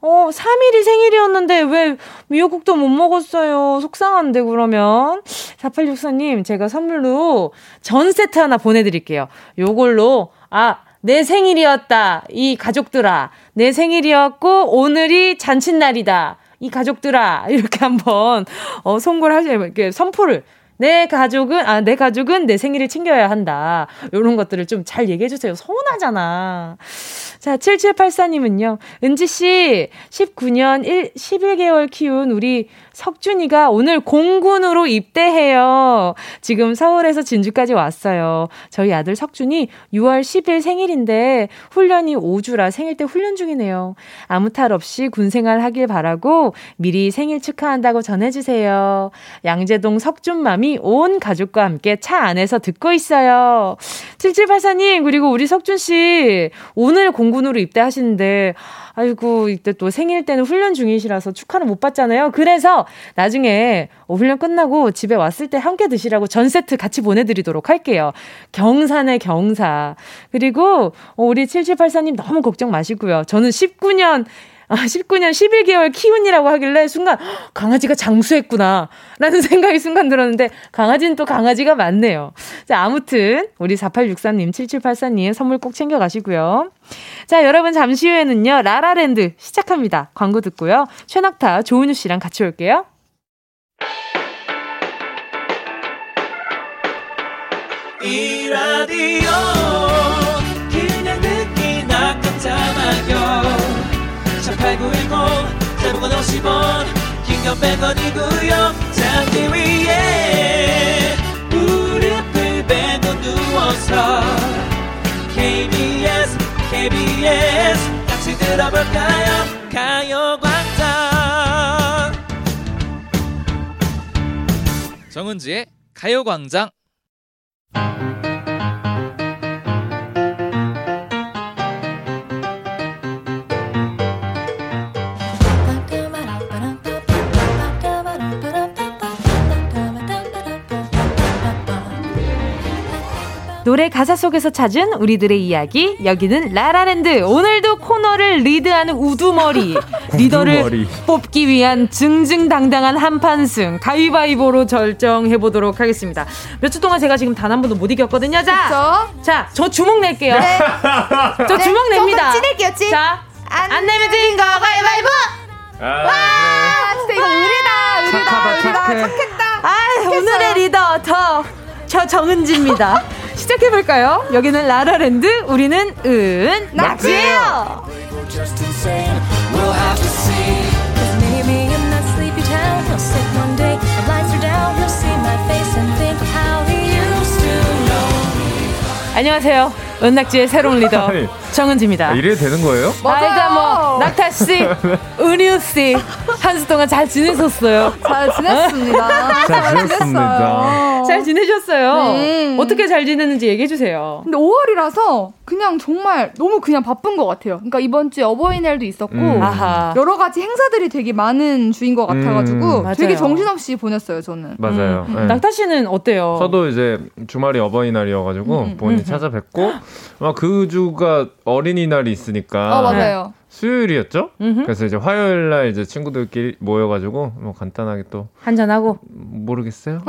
3일이 생일이었는데 왜 미역국도 못 먹었어요. 속상한데 그러면. 4864님 제가 선물로 전 세트 하나 보내드릴게요. 요걸로 내 생일이었다. 이 가족들아. 내 생일이었고 오늘이 잔칫날이다. 이 가족들아. 이렇게 한번 송골 하시면 이렇게 선포를. 내 가족은 내 생일을 챙겨야 한다. 요런 것들을 좀 잘 얘기해주세요. 서운하잖아. 자, 7784님은요. 은지씨, 11개월 키운 우리 석준이가 오늘 공군으로 입대해요. 지금 서울에서 진주까지 왔어요. 저희 아들 석준이 6월 10일 생일인데 훈련이 5주라 생일 때 훈련 중이네요. 아무 탈 없이 군 생활 하길 바라고 미리 생일 축하한다고 전해주세요. 양재동 석준맘이 온 가족과 함께 차 안에서 듣고 있어요. 7784님 그리고 우리 석준씨 오늘 공군으로 입대하시는데 아이고 이때 또 생일 때는 훈련 중이시라서 축하를 못 받잖아요. 그래서 나중에 훈련 끝나고 집에 왔을 때 함께 드시라고 전 세트 같이 보내드리도록 할게요. 경사네 경사. 그리고 우리 7784님 너무 걱정 마시고요. 저는 19년 아, 19년 11개월 키운이라고 하길래 순간 강아지가 장수했구나 라는 생각이 순간 들었는데 강아지는 또 강아지가 많네요. 자, 아무튼 우리 4863님 7784님 선물 꼭 챙겨가시고요. 자, 여러분 잠시 후에는요 라라랜드 시작합니다. 광고 듣고요 최낙타 조은유 씨랑 같이 올게요. 이 라디오 그냥 듣기나 깜짝아요 18910 대부분 50원 긴건 100원이고요 잔디 위에 무릎을 베고 누워서 KBS 같이 들어볼까요 가요광장 정은지의 가요광장. 노래 가사 속에서 찾은 우리들의 이야기 여기는 라라랜드. 오늘도 코너를 리드하는 우두머리 리더를 우두머리. 뽑기 위한 증증당당한 한판승 가위바위보로 결정해보도록 하겠습니다. 몇 주 동안 제가 지금 단 한 번도 못 이겼거든요. 자, 저 주먹 낼게요. 네. 저 주먹 냅니다. 찌낼게요. 자, 안 내면 지는 거 가위바위보. 와, 진짜 이거 의리다. 착했다. 아, 오늘의 리더 저 정은지입니다. 시작해볼까요? 여기는 라라랜드, 우리는 은낙지예요. 안녕하세요. 은낙지의 새로운 리더 정은지입니다. 이래도 되는 거예요? 맞아. 뭐 낙타 씨, 은유 씨 한 주 동안 잘 지내셨어요? 잘 지냈습니다. 잘 지내셨어요? 네. 어떻게 잘 지냈는지 얘기해 주세요. 근데 5월이라서 그냥 정말 너무 그냥 바쁜 것 같아요. 그러니까 이번 주에 어버이날도 있었고 여러 가지 행사들이 되게 많은 주인 것 같아가지고 되게 정신없이 보냈어요 저는. 맞아요. 네. 낙타 씨는 어때요? 저도 이제 주말이 어버이날이어가지고 본인이 찾아뵙고 그 주가 어린이날이 있으니까. 맞아요. 네. 수요일이었죠? 그래서 이제 화요일 날 이제 친구들끼리 모여가지고 뭐 간단하게 또 한잔하고 모르겠어요.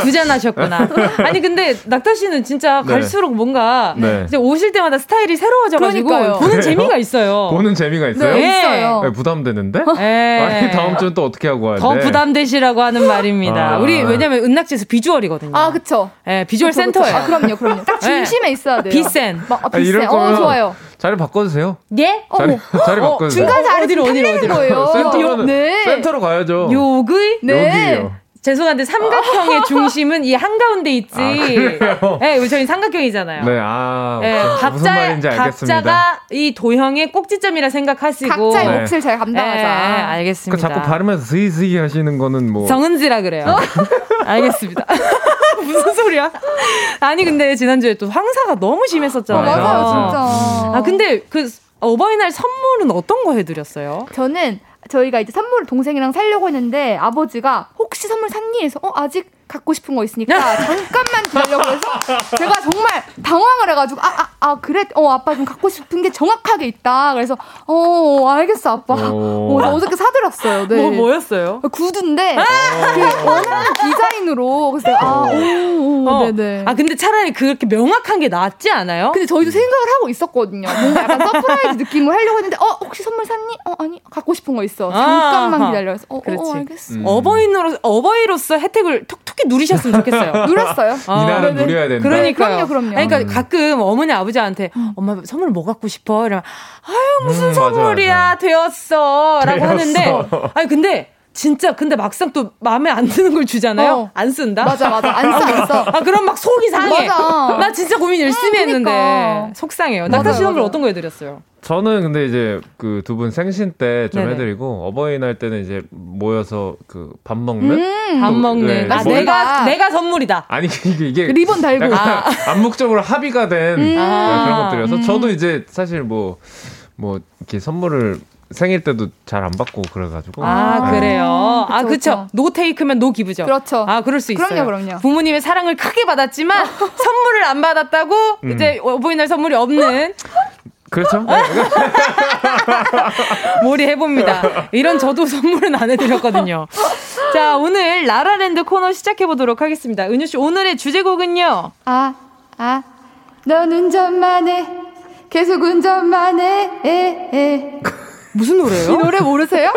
두 잔 하셨구나. 아니 근데 낙타 씨는 진짜 갈수록 뭔가 이제 오실 때마다 스타일이 새로워져가지고 보는 재미가 있어요. 보는 재미가 있어요? 네, 있어요. 네, 부담되는데? 아니 다음 주는 또 어떻게 하고 와야 돼? 더 부담되시라고 하는 말입니다. 우리 왜냐면 은낙지에서 비주얼이거든요. 아 그렇죠. 네, 비주얼 센터예요. 아 그럼요. 딱 중심에 있어야 돼요. 비센. 비센. 좋아요. 자리 바꿔주세요. 예? 자리 바꿔주세요. 중간 자리로 어디로 거예요? 센터로. 네. 센터로 가야죠. 요의 여기예요. 죄송한데 삼각형의 중심은 이 한가운데 있지. 그래요? 네, 저희 삼각형이잖아요. 네, 네, 무슨 말인지 알겠습니다. 각자가 이 도형의 꼭지점이라 생각하시고 각자의 몫을 잘 감당하자. 네, 알겠습니다. 그러니까 자꾸 발음해서 스이스이 하시는 거는 뭐 정은지라 그래요. 알겠습니다. 무슨 소리야? 아니 근데 지난주에 또 황사가 너무 심했었잖아요. 맞아요, 진짜. 아 근데 그 어버이날 선물은 어떤 거 해드렸어요? 저희가 이제 선물을 동생이랑 사려고 했는데 아버지가 혹시 선물 샀니? 해서 아직 갖고 싶은 거 있으니까 잠깐만 기다려고 해서 제가 정말 당황을 해가지고 그래? 아빠 좀 갖고 싶은 게 정확하게 있다. 그래서 알겠어 아빠. 저 어저께 사드렸어요. 네. 뭐였어요? 구두인데 원하는 디자인으로. 그래서 네네. 아 근데 차라리 그렇게 명확한 게 낫지 않아요? 근데 저희도 생각을 하고 있었거든요. 뭔가 약간 서프라이즈 느낌을 하려고 했는데 혹시 선물 샀니? 아니 갖고 싶은 거 있어. 잠깐만 기다려. 그래서 알겠어. 어버이로서 혜택을 톡톡 누리셨으면 좋겠어요. 누렸어요? 이날은 누려야 된다. 그럼요. 그러니까 가끔 어머니 아버지한테 엄마 선물 뭐 갖고 싶어? 이러면 아유 무슨 선물이야 맞아. 되었어라고 하는데 아니 근데 막상 또 마음에 안 드는 걸 주잖아요. 안 쓴다. 맞아 안 써. 아 그럼 막 속이 상해. 맞아. 나 진짜 고민 열심히 그러니까. 했는데 속상해요. 낙타 씨 선물 어떤 거 해드렸어요? 저는 근데 이제 그 두 분 생신 때 좀 해드리고 어버이날 때는 이제 모여서 그 밥 먹는 네. 아, 내가 선물이다. 아니 이게 리본 달고 암묵적으로 합의가 된 그런 것들이어서 저도 이제 사실 뭐 이렇게 선물을 생일 때도 잘 안 받고 그래가지고. 그래요. 그쵸. 노 테이크면 노 기브죠. 그렇죠. 그럴 수 있어요. 그럼요. 부모님의 사랑을 크게 받았지만 선물을 안 받았다고 이제 어버이날 선물이 없는. 그렇죠. 몰입해봅니다. 이런 저도 선물은 안 해드렸거든요. 자, 오늘 라라랜드 코너 시작해보도록 하겠습니다. 은유씨, 오늘의 주제곡은요? 넌 운전만 해. 계속 운전만 해. 무슨 노래예요? 이 노래 모르세요?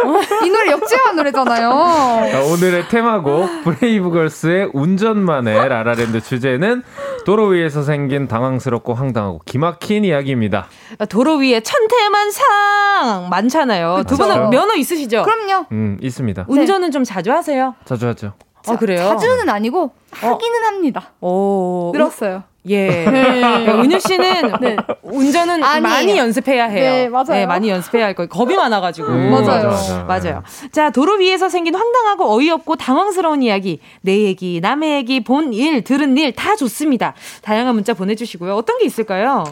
이 노래 역주행한 노래잖아요. 자, 오늘의 테마곡 브레이브걸스의 운전만의 라라랜드 주제는 도로 위에서 생긴 당황스럽고 황당하고 기막힌 이야기입니다. 도로 위에 천태만상 많잖아요. 두 분은 면허 있으시죠? 그럼요. 있습니다. 운전은 좀 자주 하세요? 자주 하죠. 아, 그래요? 자주는 아니고 하기는 합니다. 오, 늘었어요. 예. 은유 씨는 네. 운전은 아니에요. 많이 연습해야 해요. 네, 맞아요. 네, 많이 연습해야 할 거예요. 겁이 많아가지고. 맞아요. 맞아요. 자, 도로 위에서 생긴 황당하고 어이없고 당황스러운 이야기, 내 얘기, 남의 얘기, 본 일, 들은 일 다 좋습니다. 다양한 문자 보내주시고요. 어떤 게 있을까요?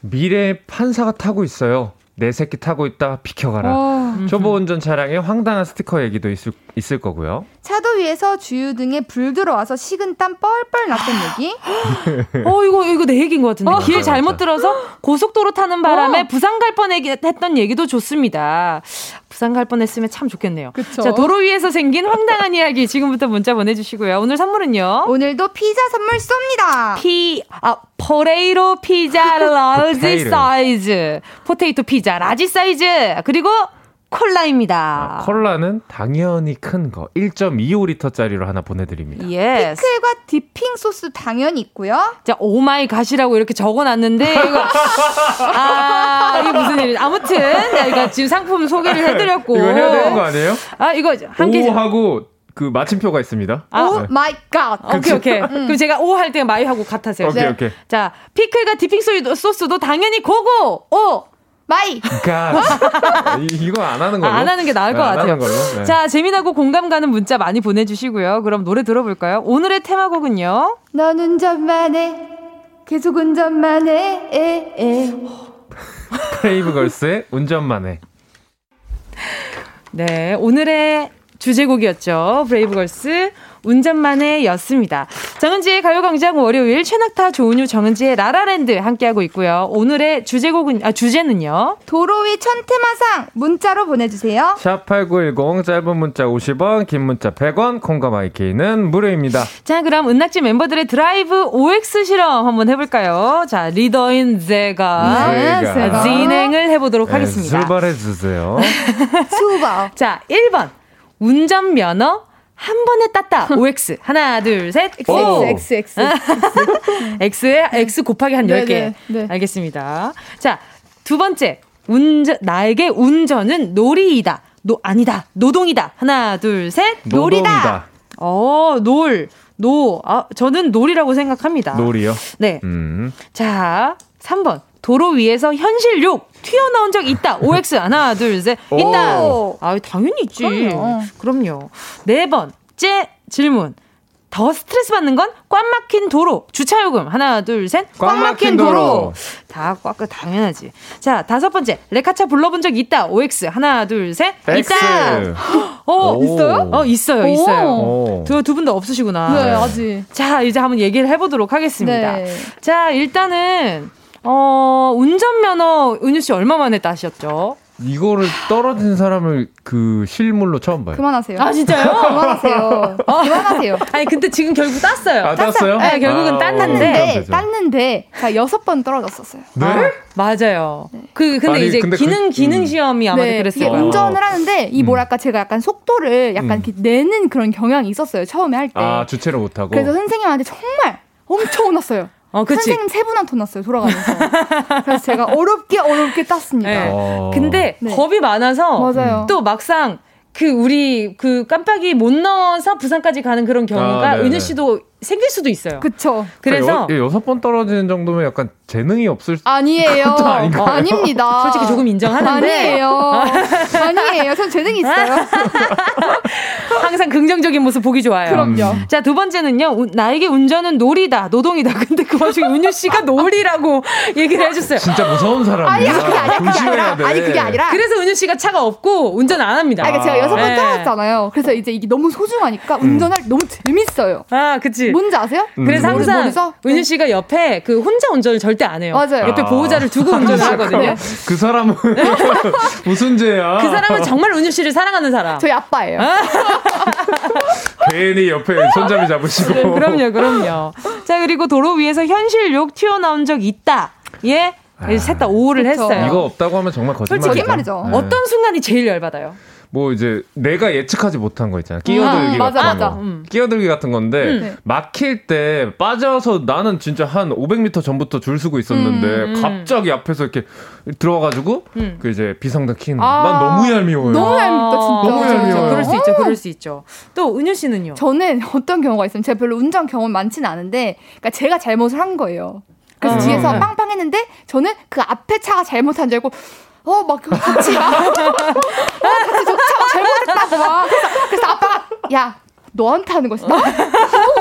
미래의 판사가 타고 있어요. 내 새끼 타고 있다, 비켜가라. 초보 운전 차량의 황당한 스티커 얘기도 있을 거고요. 차도 위에서 주유등에 불 들어와서 식은땀 뻘뻘 났던 얘기. 이거 내 얘기인 것 같은데. 길 잘못 들어서 고속도로 타는 바람에 부산 갈 뻔했던 얘기도 좋습니다. 부산 갈 뻔했으면 참 좋겠네요. 그쵸? 자, 도로 위에서 생긴 황당한 이야기 지금부터 문자 보내주시고요. 오늘 선물은요? 오늘도 피자 선물 쏩니다. 포레이로 피자 라지 사이즈, 포테이토 피자 라지 사이즈, 그리고 콜라입니다. 콜라는 당연히 큰 거 1.25리터짜리로 하나 보내드립니다. 예스. 피클과 디핑 소스 당연히 있고요. 자, 오마이갓이라고 이렇게 적어놨는데 이거 이게 무슨 일이지? 아무튼 이거 지금 상품 소개를 해드렸고 이거 해야 되는 거 아니에요? 이거 한 개 하고. 그 마침표가 있습니다. 오 마이 갓. 오케이. 그럼 제가 오 할 때 마이하고 같아서요. 오케이. 자, 피클과 디핑 소스도 당연히 고고. 오 마이 갓. 이거 안 하는 걸로. 안 하는 게 나을 것 같아요. 네. 자, 재미나고 공감 가는 문자 많이 보내주시고요. 그럼 노래 들어볼까요? 오늘의 테마곡은요. 넌 운전만 해. 계속 운전만 해. 브레이브걸스의 운전만 해. 네, 오늘의 주제곡이었죠. 브레이브걸스 운전만의 였습니다. 정은지의 가요광장 월요일, 최낙타, 조은유, 정은지의 라라랜드 함께하고 있고요. 오늘의 주제는요. 도로 위 천태만상 문자로 보내주세요. 샵8910 짧은 문자 50원, 긴 문자 100원, 콩과 마이키는 무료입니다. 자, 그럼 은낙지 멤버들의 드라이브 OX 실험 한번 해볼까요? 자, 리더인 제가 진행을 해보도록 하겠습니다. 출발해주세요. 출발. 자, 1번. 운전면허 한 번에 땄다. OX. 하나, 둘, 셋. X. X에 X 곱하기 한 10개. 네. 알겠습니다. 자, 두 번째. 나에게 운전은 놀이이다. 노동이다. 하나, 둘, 셋. 놀이다. 저는 놀이라고 생각합니다. 놀이요? 네. 자, 3번. 도로 위에서 현실 욕 튀어나온 적 있다. OX. 하나, 둘, 셋. 있다. 당연히 있지. 그럼요. 4번. 질문. 더 스트레스 받는 건 꽉 막힌 도로. 주차요금. 하나, 둘, 셋. 꽉 막힌 도로. 당연하지. 자, 5번째. 레카차 불러본 적 있다. OX. 하나, 둘, 셋. X. 있다. 있어요? 있어요. 두 분 다 없으시구나. 네, 아직. 자, 이제 한번 얘기를 해보도록 하겠습니다. 네. 자, 일단은 운전면허 은유 씨 얼마 만에 따셨죠? 이거를 떨어진 사람을 실물로 처음 봐요. 그만하세요. 아, 진짜요? 그만하세요. 아니, 근데 지금 결국 땄어요. 땄어요? 네, 결국은 땄는데, 자, 6번 떨어졌었어요. 네? 맞아요. 네. 근데 기능 시험이 아마 그랬어요. 운전을 하는데, 뭐랄까, 제가 약간 속도를 약간 이렇게 내는 그런 경향이 있었어요. 처음에 할 때. 주체를 못하고. 그래서 선생님한테 정말 엄청 혼났어요. 선생님 3분한테 혼났어요, 돌아가면서. 그래서 제가 어렵게 땄습니다. 네. 근데 겁이 많아서 맞아요. 또 막상 우리 깜빡이 못 넣어서 부산까지 가는 그런 경우가 은유 씨도 생길 수도 있어요. 그쵸. 그래서 6번 떨어지는 정도면 약간 재능이 없을 아니에요. 아닙니다. 솔직히 조금 인정하는데 아니에요. 전 재능이 있어요. 항상 긍정적인 모습 보기 좋아요. 그럼요. 자, 두 번째는요. 나에게 운전은 놀이다, 노동이다. 근데 그 와중에 은유 씨가 놀이라고 얘기를 해줬어요. 진짜 무서운 사람이야. 그게 아니라. 그래서 은유 씨가 차가 없고 운전 안 합니다. 제가 6번 떨어졌잖아요. 그래서 이제 이게 너무 소중하니까 운전할 너무 재밌어요. 그치. 그치. 뭔지 아세요? 그래서 항상 은유 씨가 옆에 그 혼자 운전을 절대 안 해요. 맞아요. 옆에 보호자를 두고 운전을 하거든요. 그 사람은 무슨 죄야? 그 사람은 정말 은유 씨를 사랑하는 사람. 저희 아빠예요. 괜히 옆에 손잡이 잡으시고. 네, 그럼요, 그럼요. 자, 그리고 도로 위에서 현실 욕 튀어나온 적 있다. 예? 아, 셋 다 오호를 그쵸. 했어요. 이거 없다고 하면 정말 거짓말이죠. 거짓말이죠. 네. 어떤 순간이 제일 열받아요? 뭐 이제 내가 예측하지 못한 거 있잖아. 끼어들기 같은 맞아. 거. 끼어들기 같은 건데 막힐 때 빠져서 나는 진짜 한 500m 전부터 줄 서고 있었는데 갑자기 앞에서 이렇게 들어와가지고 그 이제 비상등 키는. 아. 난 너무 얄미워요. 너무 얄밉다 진짜. 너무 얄미워요. 그럴 수 있죠. 그럴 수 있죠. 또 은유 씨는요? 저는 어떤 경우가 있으면 제가 별로 운전 경험 많지는 않은데, 그러니까 제가 잘못을 한 거예요. 그래서 뒤에서 빵빵 했는데 저는 그 앞에 차가 잘못한 줄 알고. 막 같이 저 차가 잘못했다고 막. 그래서 아빠가 야 너한테 하는 거였어.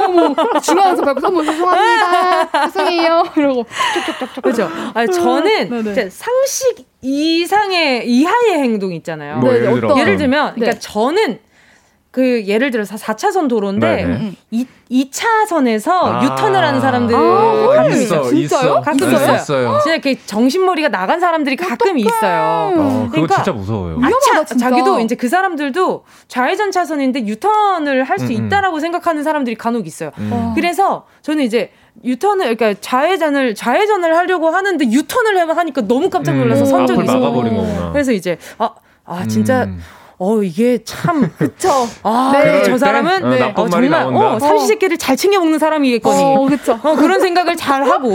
어머 중앙에서 밟고 어머 죄송합니다 죄송해요 이러고 촉촉촉촉. 그렇죠. 아니, 저는 상식 이상의 이하의 행동 있잖아요. 뭐, 예를 들면 그러니까 네. 저는 그 예를 들어서 4차선 도로인데 네네. 2차선에서 유턴을 하는 사람들이 가끔 있어요. 진짜요? 가끔 있어요. 진짜 이렇게 정신머리가 나간 사람들이 가끔 있어요. 그거 진짜 무서워요. 위험하다, 진짜. 자기도 이제 그 사람들도 좌회전 차선인데 유턴을 할 수 있다라고 생각하는 사람들이 간혹 있어요. 그래서 저는 이제 유턴을 그러니까 좌회전을 하려고 하는데 유턴을 하니까 너무 깜짝 놀라서 선 적이 있어요. 그래서 이제 진짜 이게 참. 그쵸. 네. 저 사람은 네. 정말 삼시세끼를 잘 챙겨 먹는 사람이겠거니. 그쵸. 그런 생각을 잘 하고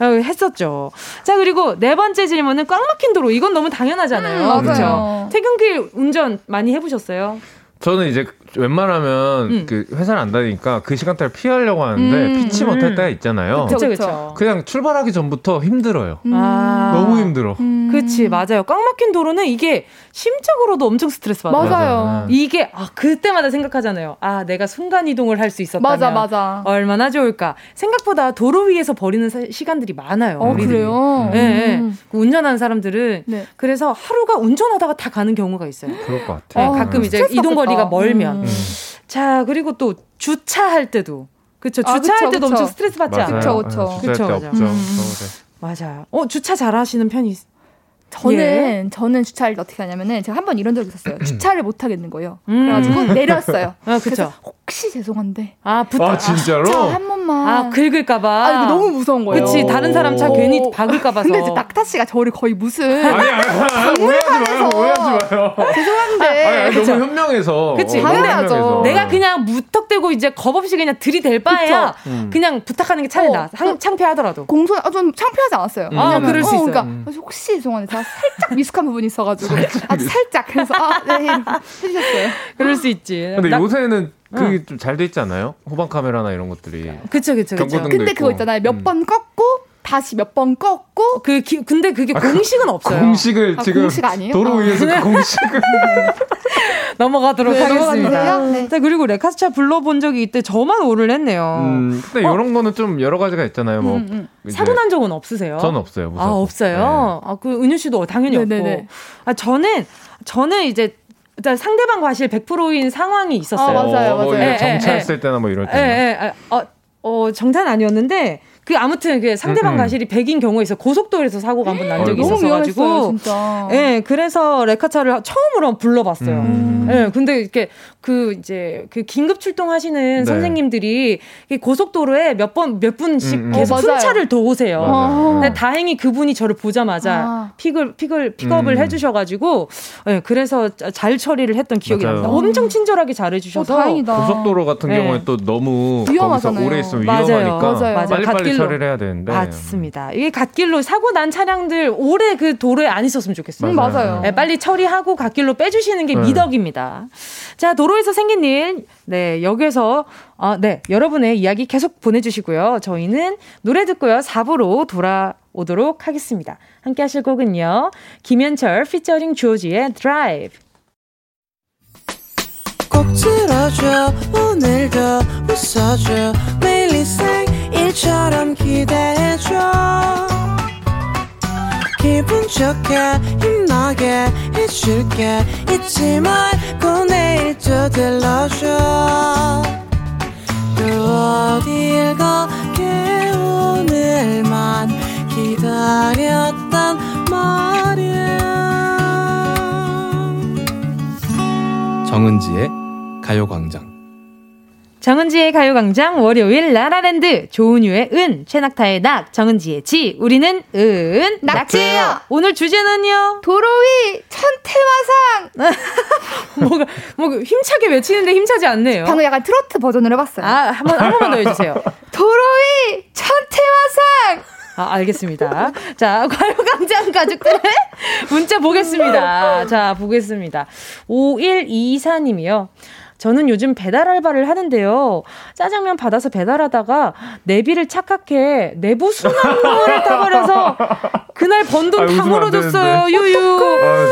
했었죠. 자, 그리고 네 번째 질문은 꽉 막힌 도로. 이건 너무 당연하잖아요. 그렇죠. 퇴근길 운전 많이 해보셨어요? 저는 이제 웬만하면 그 회사를 안 다니니까 그 시간대를 피하려고 하는데 피치 못할 때가 있잖아요. 그렇죠. 그냥 출발하기 전부터 힘들어요. 너무 힘들어. 그렇지, 맞아요. 꽉 막힌 도로는 이게 심적으로도 엄청 스트레스 받아요. 맞아요. 이게 그때마다 생각하잖아요. 내가 순간 이동을 할 수 있었다면 맞아. 얼마나 좋을까. 생각보다 도로 위에서 버리는 시간들이 많아요. 그래요? 네, 그 운전하는 사람들은 네. 그래서 하루가 운전하다가 다 가는 경우가 있어요. 그럴 것 같아요. 네, 가끔 이제 이동 거리가 멀면. 자, 그리고 또 주차할 때도 그렇죠. 주차할 때도 엄청 스트레스 받지 않아요? 그렇죠. 맞아요. 주차 잘하시는 편이? 저는 주차를 어떻게 하냐면은 제가 한번 이런 적이 있었어요. 주차를 못 하겠는 거예요. 그래가지고 내렸어요. 그래서 혹시 죄송한데. 진짜로? 차 한 번만. 긁을까봐. 이거 너무 무서운 거예요. 그렇지. 다른 사람 차 괜히 박을까봐. 근데 이제 낙타 씨가 저를 거의 무슨. 오해하지 마요. 죄송한데. 너무 현명해서. 그렇지. 당연하죠. 내가 그냥 무턱대고 이제 겁 없이 그냥 들이댈 바에야 그냥 부탁하는 게 차라리 나아. 창피하더라도. 공손. 좀 창피하지 않았어요. 그럴 수 있어요. 그러니까 혹시 죄송한데. 살짝 미숙한 부분이 있어가지고 아주 살짝 그래서 네 해주셨어요. 그럴 수 있지. 근데 요새는 그게 좀 잘 돼 있잖아요. 후방 카메라나 이런 것들이. 그쵸. 근데 그거 있잖아요. 몇 번 꺾고 다시 몇 번 꺾고 근데 그게 공식은 없어요. 공식을 지금 공식 아니에요? 도로 위에서 그 공식을 넘어가도록 하겠습니다. 네. 자, 그리고 레카스차 불러본 적이 있대. 저만 오를 했네요. 근데 이런 거는 좀 여러 가지가 있잖아요. 뭐 사고 난 적은 없으세요? 저는 없어요. 무사고. 없어요. 네. 그 은유 씨도 당연히 없고. 저는 이제 상대방 과실 100%인 상황이 있었어요. 맞아요. 뭐 이제 정차했을 때나 뭐 이럴 때. 정차는 아니었는데. 아무튼 상대방 과실이 100인 경우에 있어 고속도로에서 사고가 한 번 난 적이 있었어가지고. 예, 그래서 레카차를 처음으로 불러봤어요. 예, 근데 이렇게 그 긴급 출동하시는 선생님들이 고속도로에 몇 분씩 계속 순찰을 도우세요. 근데 다행히 그분이 저를 보자마자 픽업을 해주셔가지고, 예, 그래서 잘 처리를 했던 기억이 납니다. 엄청 친절하게 잘해주셔서. 다행이다. 고속도로 같은 경우에 또 너무 거기서 오래 있으면 위험하니까. 맞아요. 빨리 처리를 해야 되는데. 맞습니다. 이게 갓길로 사고 난 차량들 오래 그 도로에 안 있었으면 좋겠어요. 맞아요. 네, 빨리 처리하고 갓길로 빼주시는 게 미덕입니다. 자, 도로에서 생긴 일, 네, 여기에서 여러분의 이야기 계속 보내주시고요. 저희는 노래 듣고요. 4부로 돌아오도록 하겠습니다. 함께 하실 곡은요. 김현철 피처링 조지의 드라이브. 꼭 들어줘. 오늘도 웃어줘. 매일 인생 일처럼 기대해줘. 기분 좋게 힘나게 해줄게. 잊지 말고 내일도 들러줘. 어딜 가게 오늘만 기다렸단 말이야. 정은지의 가요광장. 정은지의 가요광장 월요일 라라랜드. 조은유의 은, 최낙타의 낙, 정은지의 지. 우리는 은 낙지예요. 오늘 주제는요, 도로위 천태화상. 뭐가 힘차게 외치는데 힘차지 않네요. 방금 약간 트로트 버전을 해봤어요. 한 번만 더 해주세요. 도로위 천태화상. 알겠습니다. 자, 가요광장 가족들의 문자 보겠습니다. 자, 보겠습니다. 5124님이요. 저는 요즘 배달 알바를 하는데요. 짜장면 받아서 배달하다가 내비를 착각해 내부 순환물을 타버려서 그날 번 돈 다 물어줬어요. 유유.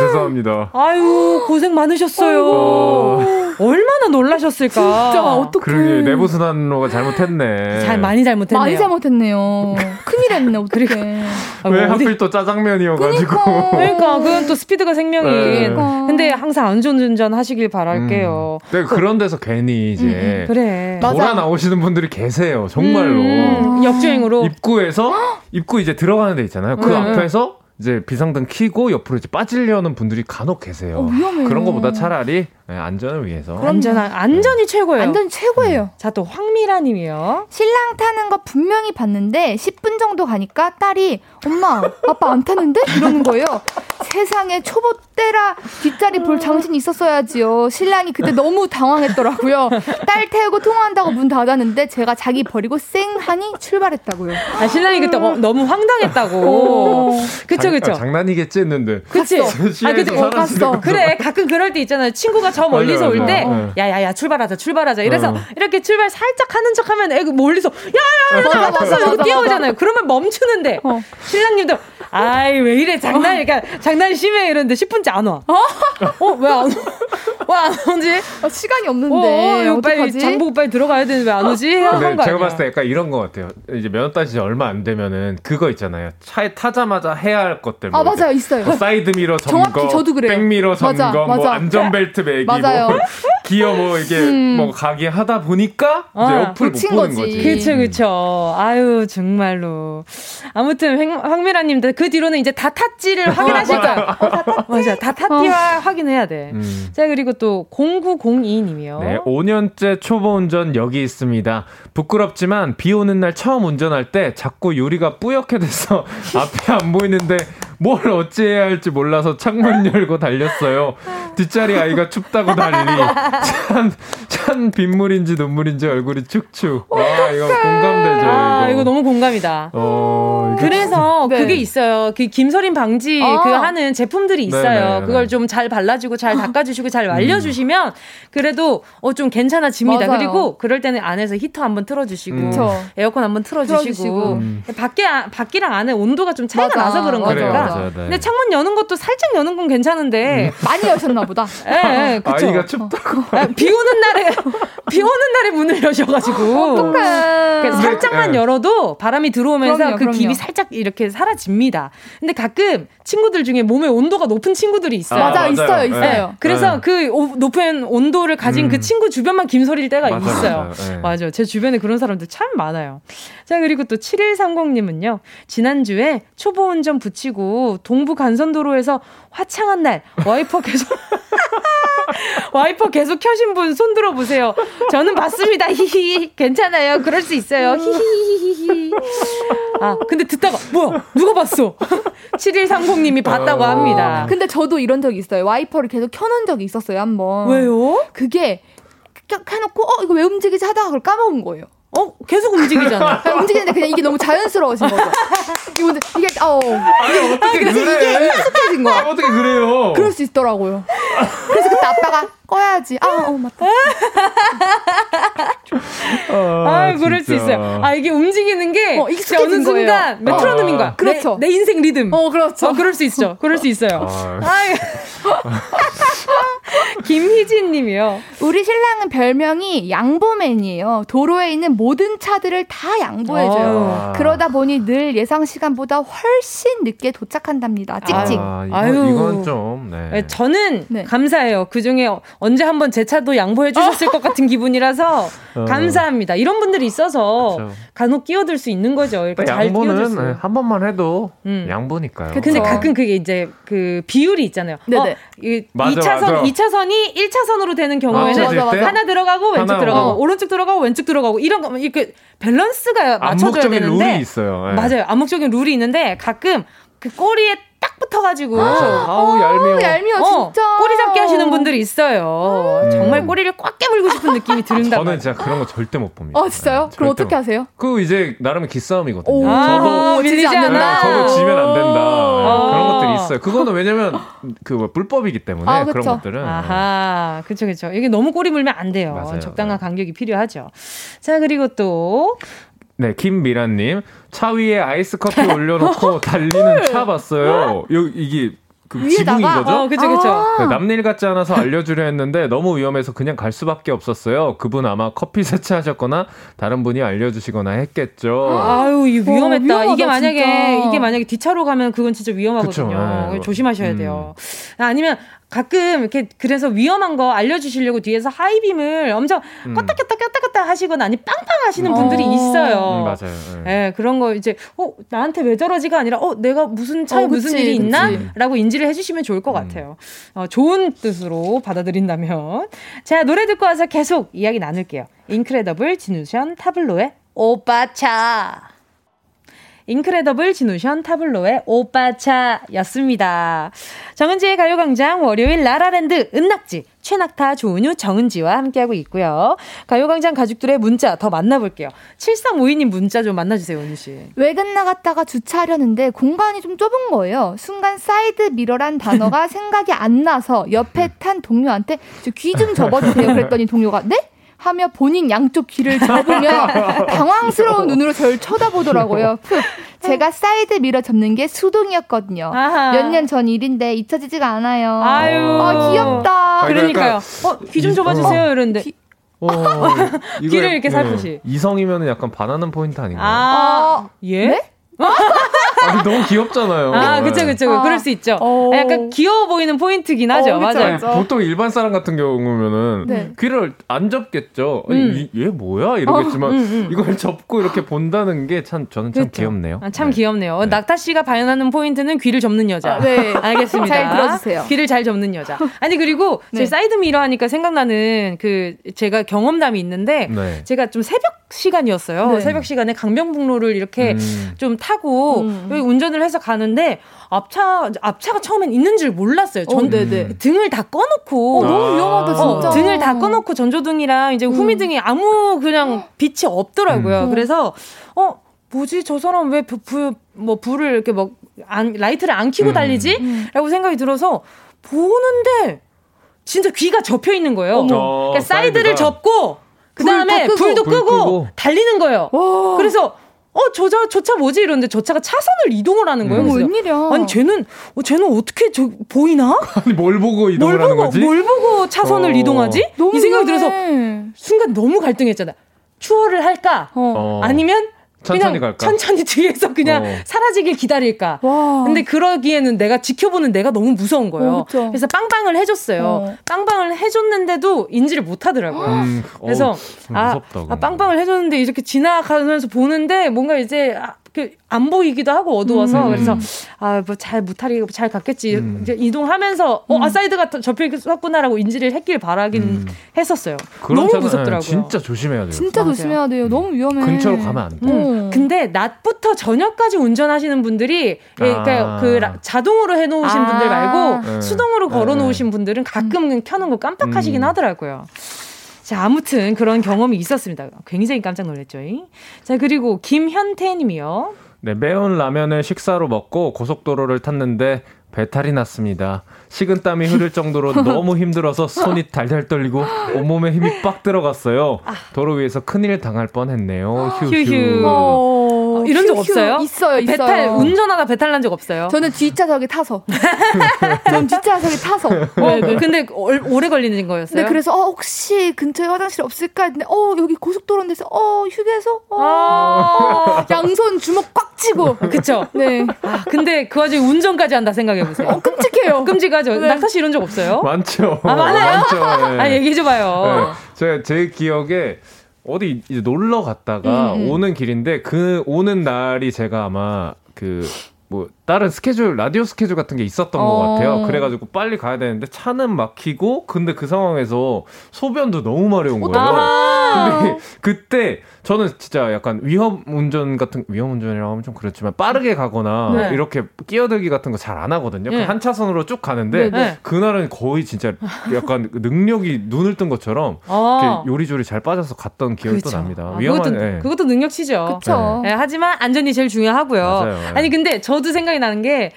죄송합니다. 아유, 고생 많으셨어요. 얼마나 놀라셨을까. 진짜 어떡해. 그러게, 내부 순환로가 잘못했네. 많이 잘못했네요. 큰일했네. 어떡해. 왜 하필 또 짜장면이어가지고. 그러니까 그건 또 스피드가 생명인. 그러니까. 근데 항상 안전운전 하시길 바랄게요. 그런 데서 괜히 이제 그래. 돌아 나오시는 분들이 계세요. 정말로. 역주행으로. 입구에서 입구 이제 들어가는 데 있잖아요. 그 앞에서 이제 비상등 켜고 옆으로 이제 빠지려는 분들이 간혹 계세요. 위험해요. 그런 거보다 차라리 안전을 위해서. 안전이 최고예요. 안전이 최고예요. 자, 또 황미라 님이요. 신랑 타는 거 분명히 봤는데 10분 정도 가니까 딸이 엄마, 아빠 안 타는데? 이러는 거예요. 세상에, 초보 때라 뒷자리 볼 정신이 있었어야지요. 신랑이 그때 너무 당황했더라고요. 딸 태우고 통화한다고 문 닫았는데 제가 자기 버리고 쌩하니 출발했다고요. 아, 신랑이 그때 너무 황당했다고. 그쵸, 그쵸. 장난이겠지 했는데. 그치. 갔어. 그래, 가끔 그럴 때 있잖아요. 친구가 저 멀리서 올 때 야야야 출발하자 이래서 이렇게 출발 살짝 하는 척하면 애가 멀리서 야야야 나갔어 뛰어오잖아요. 그러면 멈추는데 신랑님도 아이 왜 이래 장난이 그러니까 장난이 심해 이러는데 10분째 안 와. 왜 안 와? 왜 안 오지? 시간이 없는데 빨리 장보고 빨리 들어가야 되는데 왜 안 오지? 근데 제가 봤을 때 약간 이런 것 같아요. 이제 면허 따지 얼마 안 되면은 그거 있잖아요. 차에 타자마자 해야 할 것들. 아 맞아요, 있어요. 뭐 사이드미러 점검, 정확히 저도 그래요. 백미러 점검, 맞아. 뭐 안전벨트 매기, 뭐 기어 뭐 이게 뭐 가게 하다 보니까 이제 옆을 못 보는 거지. 그쵸. 아유 정말로. 아무튼 황미라님들 그 뒤로는 이제 다 탔지를 확인하실 거야. 맞아, 다 탔지와 확인해야 돼. 자, 그리고 또 0902님이요. 네, 5년째 초보 운전 여기 있습니다. 부끄럽지만 비 오는 날 처음 운전할 때 자꾸 유리가 뿌옇게 돼서 앞에 안 보이는데 뭘 어찌해야 할지 몰라서 창문 열고 달렸어요. 뒷자리 아이가 춥다고 난리. 찬 빗물인지 눈물인지 얼굴이 축축. 아, 이거 공감되죠. 이거 너무 공감이다. 그래서 그게 있어요. 그 김서림 방지 그 하는 제품들이 있어요. 네네. 그걸 좀 잘 발라주고 잘 닦아주시고 잘 말려주시면 그래도 좀 괜찮아집니다. 맞아요. 그리고 그럴 때는 안에서 히터 한번 틀어주시고 에어컨 한번 틀어주시고 밖이랑 안에 온도가 좀 차이가 나서 그런 거니까. 맞아요, 네. 근데 창문 여는 것도 살짝 여는 건 괜찮은데 많이 여셨나 보다. 네, 그쵸. 아이가 춥다고. 비 오는 날에 문을 여셔가지고 어떡해. 살짝만 열어도 바람이 들어오면서 그럼요. 깊이 살짝 이렇게 사라집니다. 근데 가끔 친구들 중에 몸에 온도가 높은 친구들이 있어요. 맞아요. 있어요. 네. 그래서 그 높은 온도를 가진 그 친구 주변만 김소리일 때가 있어요. 맞아요. 제 주변에 그런 사람들 참 많아요. 자, 그리고 또 7130님은요. 지난주에 초보 운전 붙이고 동부 간선도로에서 화창한 날 와이퍼 계속 켜신 분 손 들어보세요. 저는 봤습니다. 히히. 괜찮아요. 그럴 수 있어요. 히히히히히. 아, 근데 듣다가 뭐야? 누가 봤어? 7130님이 봤다고 합니다. 근데 저도 이런 적이 있어요. 와이퍼를 계속 켜놓은 적이 있었어요. 한번. 왜요? 그게 켜놓고 이거 왜 움직이지 하다가 그걸 까먹은 거예요. 계속 움직이잖아. 움직이는데 그냥 이게 너무 자연스러워진 거죠. 이게 익숙해진 거야. 어떻게 그래요? 그럴 수 있더라고요. 그래서 그때 아빠가 꺼야지. 맞다. 그럴 진짜. 수 있어요. 이게 움직이는 게 어느 순간 메트로놈인 거야. 그렇죠. 내 인생 리듬. 그렇죠. 그럴 수 있죠. 그럴 수 있어요. 김희진 님이요. 우리 신랑은 별명이 양보맨이에요. 도로에 있는 모든 차들을 다 양보해줘요. 그러다 보니 늘 예상 시간보다 훨씬 늦게 도착한답니다. 찍찍. 이건 좀. 네. 저는 감사해요. 그중에 언제 한번 제 차도 양보해 주셨을 것 같은 기분이라서 감사합니다. 이런 분들이 있어서 그쵸. 간혹 끼어들 수 있는 거죠. 이렇게 잘 끼어들 수. 한 번만 해도 양보니까요. 근데 가끔 그게 이제 그 비율이 있잖아요. 이 2차선이 1차선으로 되는 경우에는 맞아. 하나 들어가고 왼쪽 하나 들어가고 오른쪽 들어가고 왼쪽 들어가고 이런 거 이렇게 밸런스가 맞춰져야 되는데 암묵적인 룰이 있어요. 네. 맞아요. 암묵적인 룰이 있는데 가끔 그 꼬리에 딱 붙어가지고 아우 얄미워 진짜 꼬리 잡기 하시는 분들이 있어요. 정말 꼬리를 꽉 깨물고 싶은 느낌이 드는다. 저는 진짜 그런 거 절대 못 봅니다. 진짜요? 네, 그럼 어떻게 하세요? 그 이제 나름 기싸움이거든요. 저도 지지 않는다. 저도 지면 안 된다. 그런 것들이 있어요. 그거는 왜냐면 그 불법이기 때문에 그런 것들은. 아하, 그렇죠, 그렇죠. 이게 너무 꼬리 물면 안 돼요. 맞아요. 적당한 간격이 필요하죠. 자 그리고 또. 네, 김미란님 차 위에 아이스 커피 올려놓고 달리는 차 봤어요. 이게 그 지붕인 거죠? 그쵸. 네, 남일 같지 않아서 알려주려 했는데 너무 위험해서 그냥 갈 수밖에 없었어요. 그분 아마 커피 세차하셨거나 다른 분이 알려주시거나 했겠죠. 아유, 위험했다. 위험하다, 이게 만약에 뒷차로 가면 그건 진짜 위험하거든요. 아, 조심하셔야 돼요. 아니면 가끔 이렇게 그래서 위험한 거 알려주시려고 뒤에서 하이빔을 엄청 껐다 켰다 켰다 켰다 하시거나 아니 빵빵 하시는 분들이 있어요. 맞아요. 네, 그런 거 이제 나한테 왜 저러지가 아니라 내가 무슨 차에 무슨 일이 있나? 라고 인지를 해주시면 좋을 것 같아요. 좋은 뜻으로 받아들인다면. 자, 노래 듣고 와서 계속 이야기 나눌게요. 인크레더블 진우션 타블로의 오빠차. 인크레더블 진우션 타블로의 오빠차였습니다. 정은지의 가요광장 월요일 라라랜드 은낙지 최낙타 조은유 정은지와 함께하고 있고요. 가요광장 가족들의 문자 더 만나볼게요. 7352님 문자 좀 만나주세요. 은유씨. 외근 나갔다가 주차하려는데 공간이 좀 좁은 거예요. 순간 사이드 미러란 단어가 생각이 안 나서 옆에 탄 동료한테 귀 좀 접어주세요 그랬더니 동료가 네? 하며 본인 양쪽 귀를 접으면 당황스러운 눈으로 저를 쳐다보더라고요. 제가 사이드 미러 접는 게 수동이었거든요. 몇 년 전 일인데 잊혀지지가 않아요. 아유, 귀엽다. 그러니까요. 귀 좀 접어주세요. 이런데. 귀를 이렇게 살포시. 이성이면 약간 반하는 포인트 아닌가요? 예? 네? 아니, 너무 귀엽잖아요. 그쵸. 그럴 수 있죠. 약간 귀여워 보이는 포인트긴 하죠. 맞아요. 보통 일반 사람 같은 경우면은 귀를 안 접겠죠. 아니, 얘 뭐야? 이러겠지만 이걸 접고 이렇게 본다는 게 저는 참 귀엽네요. 참 귀엽네요. 네. 낙타 씨가 발현하는 포인트는 귀를 접는 여자. 네. 알겠습니다. 잘 들어주세요. 귀를 잘 접는 여자. 아니, 그리고 제 사이드 미러 하니까 생각나는 그 제가 경험담이 있는데 제가 좀 새벽 시간이었어요. 새벽 시간에 강변북로를 이렇게 좀 타고 여기 운전을 해서 가는데 앞차가 처음엔 있는 줄 몰랐어요. 등을 다 꺼놓고 너무 위험하다 진짜. 등을 다 꺼놓고 전조등이랑 이제 후미등이 아무 그냥 빛이 없더라고요. 그래서 뭐지 저 사람 왜 불을 이렇게 라이트를 안 켜고 달리지? 라고 생각이 들어서 보는데 진짜 귀가 접혀 있는 거예요. 그러니까 사이드를 접고 그 다음에 불도 끄고 달리는 거예요. 와. 그래서 저 차 뭐지? 이러는데 저 차가 차선을 이동을 하는 거예요. 웬일이야. 아니, 쟤는 어떻게 보이나? 아니, 뭘 보고 이동을 하는 거지? 뭘 보고 차선을 이동하지? 이 생각이 들어서 순간 너무 갈등했잖아. 추월을 할까? 아니면 천천히 갈까? 천천히 뒤에서 그냥 사라지길 기다릴까? 와. 근데 그러기에는 지켜보는 내가 너무 무서운 거예요. 그래서 빵빵을 해줬어요. 빵빵을 해줬는데도 인지를 못하더라고요. 그래서 무섭다, 빵빵을 해줬는데 이렇게 지나가면서 보는데 뭔가 이제 안 보이기도 하고 어두워서 그래서 잘 무탈이 잘 갔겠지 이제 이동하면서 사이드가 접혀 있었구나라고 인지를 했길 바라긴 했었어요. 너무 무섭더라고요. 진짜 조심해야 돼요. 조심해야 돼요. 너무 위험해. 근처로 가면 안 돼. 근데 낮부터 저녁까지 운전하시는 분들이 그러니까 자동으로 해놓으신 분들 말고 수동으로 걸어놓으신 분들은 가끔 켜는 거 깜빡하시긴 하더라고요. 자, 아무튼 그런 경험이 있었습니다. 굉장히 깜짝 놀랐죠. 자, 그리고 김현태 님이요. 네, 매운 라면을 식사로 먹고 고속도로를 탔는데 배탈이 났습니다. 식은땀이 흐를 정도로 너무 힘들어서 손이 달달 떨리고 온몸에 힘이 빡 들어갔어요. 도로 위에서 큰일 당할 뻔했네요. 휴휴. 이런 적 없어요? 있어요. 배탈 운전하다 배탈 난 적 없어요? 저는 뒷좌석에 타서. 전 뒷좌석에 타서. 네. 근데 오래 걸리는 거였어요? 네. 그래서 혹시 근처에 화장실 없을까 했는데 여기 고속도로인데서 휴게소? 양손 주먹 꽉 쥐고. 그쵸? 네. 아, 근데 그 와중에 운전까지 한다 생각해보세요. 끔찍해요. 끔찍하죠. 네. 낙타 씨 이런 적 없어요? 많죠. 아, 많아요? 많죠. 네. 아, 얘기해줘봐요. 네. 제가 제 기억에 어디 이제 놀러 갔다가 오는 길인데 그 오는 날이 제가 아마 그 뭐 다른 스케줄 라디오 스케줄 같은 게 있었던 것 같아요. 그래가지고 빨리 가야 되는데 차는 막히고 근데 그 상황에서 소변도 너무 마려운 거예요. 근데 그때 저는 진짜 약간 위험 운전이라고 하면 좀 그렇지만 빠르게 가거나 네. 이렇게 끼어들기 같은 거 잘 안 하거든요. 네. 한 차선으로 쭉 가는데 네. 그날은 거의 진짜 약간 능력이 눈을 뜬 것처럼 이렇게 요리조리 잘 빠져서 갔던 기억이 또 납니다. 위험한, 그것도 능력치죠. 네. 네, 하지만 안전이 제일 중요하고요. 맞아요, 네. 아니 근데 저도 생각이 나는 게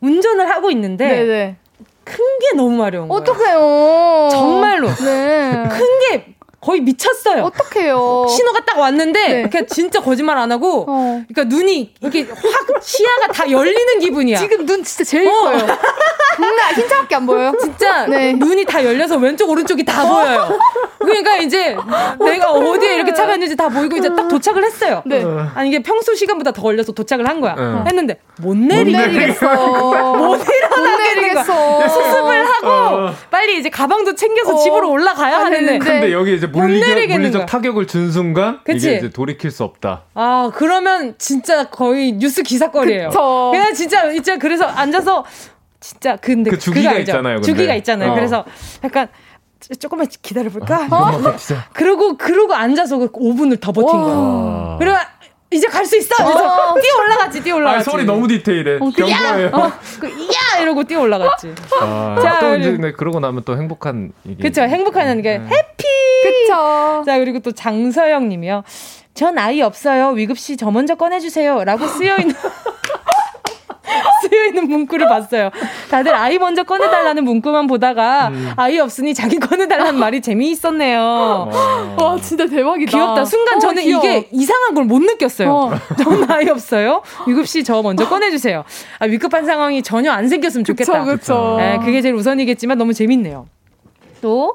운전을 하고 있는데 네네. 큰 게 너무 마려운 거예요. 어떡해요. 정말로. 네. 큰 게 거의 미쳤어요. 어떡해요. 신호가 딱 왔는데 네. 그냥 진짜 거짓말 안 하고 그러니까 눈이 이게 확 시야가 다 열리는 기분이야. 지금 눈 진짜 제일 커요. 정말 흰자밖에 안 보여요. 진짜 네. 눈이 다 열려서 왼쪽 오른쪽이 다 보여요. 그러니까 이제 내가 어디에 이렇게 차가 있는지 다 보이고 이제 딱 도착을 했어요. 네. 아니 이게 평소 시간보다 더 걸려서 도착을 한 거야. 했는데 못 내리겠어. 못 내리겠어. 수습을 하고 빨리 이제 가방도 챙겨서 집으로 올라가야 하는데 근데 여기 이제 물리적 타격을 준 순간 그치? 이게 이제 돌이킬 수 없다. 아 그러면 진짜 거의 뉴스 기사거리예요. 그냥 진짜 그래서 앉아서 진짜 근데 그 주기가 있잖아요. 근데. 주기가 있잖아요. 그래서 약간 조금만 기다려볼까? 그러고 앉아서 5분을 더 버틴 거야. 그리고 이제 갈 수 있어. 그래서 뛰어 올라갔지. 아, 소리 너무 디테일해. 경고해요. 이러고 뛰어 올라갔지. 자, 또 이제 근데 그러고 나면 또 행복한 이게. 그렇죠. 행복한 게 해피. 그렇죠. 자, 그리고 또 장서영 님이요. 전 아이 없어요. 위급시 저 먼저 꺼내 주세요라고 쓰여 있는 문구를 봤어요. 다들 아이 먼저 꺼내달라는 문구만 보다가 아이 없으니 자기 꺼내달라는 말이 재미있었네요. 와 진짜 대박이다. 귀엽다. 순간 저는 귀여워. 이게 이상한 걸 못 느꼈어요. 전 아이 없어요. 위급시 저 먼저 꺼내주세요. 아, 위급한 상황이 전혀 안 생겼으면 좋겠다. 그쵸. 네, 그게 제일 우선이겠지만 너무 재밌네요. 또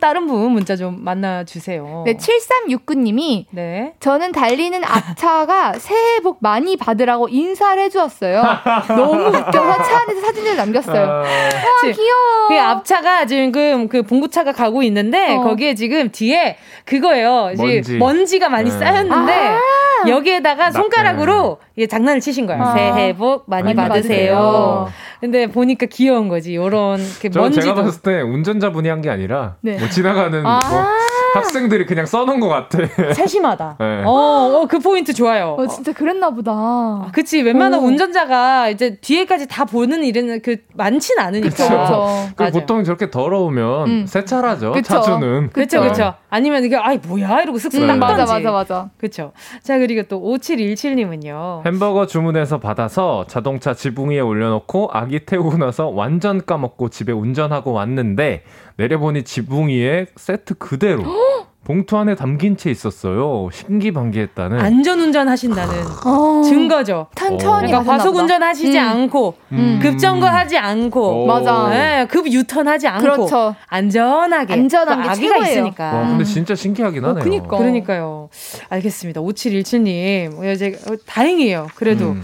다른 분 문자 좀 만나주세요. 네, 7369님이 네. 저는 달리는 앞차가 새해 복 많이 받으라고 인사를 해주었어요. 너무 웃겨서 차 안에서 사진을 남겼어요. 와, 귀여워. 그 앞차가 지금 그 봉고차가 가고 있는데 거기에 지금 뒤에 그거예요. 먼지가 많이 쌓였는데 여기에다가 손가락으로 장난을 치신 거예요. 새해 복 많이 받으세요. 근데 보니까 귀여운 거지. 요런 먼지도. 제가 봤을 때 운전자분이 한 게 아니라 네. 뭐 지나가는 뭐 학생들이 그냥 써놓은 것 같아. 세심하다. 네. 그 포인트 좋아요. 진짜 그랬나 보다. 아, 그치. 웬만한 운전자가 이제 뒤에까지 다 보는 일은 많진 않으니까. 그쵸. 보통 저렇게 더러우면 세차라죠. 그쵸. 차주는. 그쵸. 아니면 이게 아이 뭐야 이러고 쓱쓱 닦던지. 맞아. 그쵸. 자 그리고 또 5717님은요. 햄버거 주문해서 받아서 자동차 지붕 위에 올려놓고 아기 태우고 나서 완전 까먹고 집에 운전하고 왔는데 내려보니 지붕 위에 세트 그대로 봉투 안에 담긴 채 있었어요. 신기반기했다는. 안전운전 하신다는 증거죠. 천천히 그러니까 과속운전 하시지 않고 급정거하지 않고 맞아. 네, 급유턴하지 않고 그렇죠. 안전한 게 아기가 최고예요. 있으니까. 와, 근데 진짜 신기하긴 하네요. 그러니까요. 알겠습니다. 5717님 이제 다행이에요. 그래도.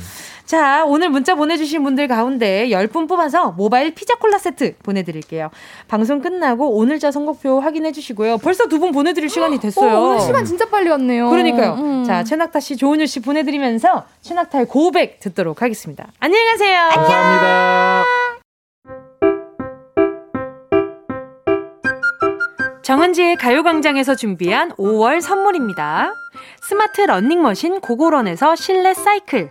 자, 오늘 문자 보내주신 분들 가운데 10분 뽑아서 모바일 피자콜라 세트 보내드릴게요. 방송 끝나고 오늘자 선곡표 확인해주시고요. 벌써 두 분 보내드릴 시간이 됐어요. 오늘 시간 진짜 빨리 왔네요. 그러니까요. 자, 최낙타 씨, 조은유 씨 보내드리면서 최낙타의 고백 듣도록 하겠습니다. 안녕히 가세요. 감사합니다. 정은지의 가요광장에서 준비한 5월 선물입니다. 스마트 러닝머신 고고런에서 실내 사이클,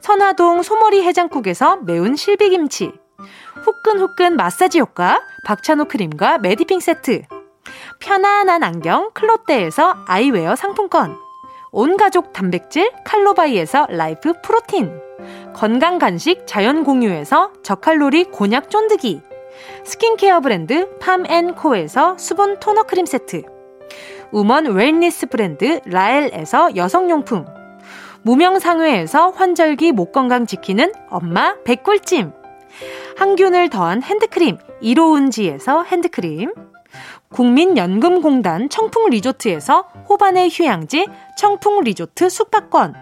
선화동 소머리 해장국에서 매운 실비김치, 후끈후끈 마사지 효과 박찬호 크림과 메디핑 세트, 편안한 안경 클로떼에서 아이웨어 상품권, 온가족 단백질 칼로바이에서 라이프 프로틴, 건강간식 자연공유에서 저칼로리 곤약 쫀득이, 스킨케어 브랜드 팜앤코에서 수분 토너 크림 세트, 우먼 웰니스 브랜드 라엘에서 여성용품, 무명상회에서 환절기 목건강 지키는 엄마 백꿀찜, 항균을 더한 핸드크림 이로운지에서 핸드크림, 국민연금공단 청풍리조트에서 호반의 휴양지 청풍리조트 숙박권,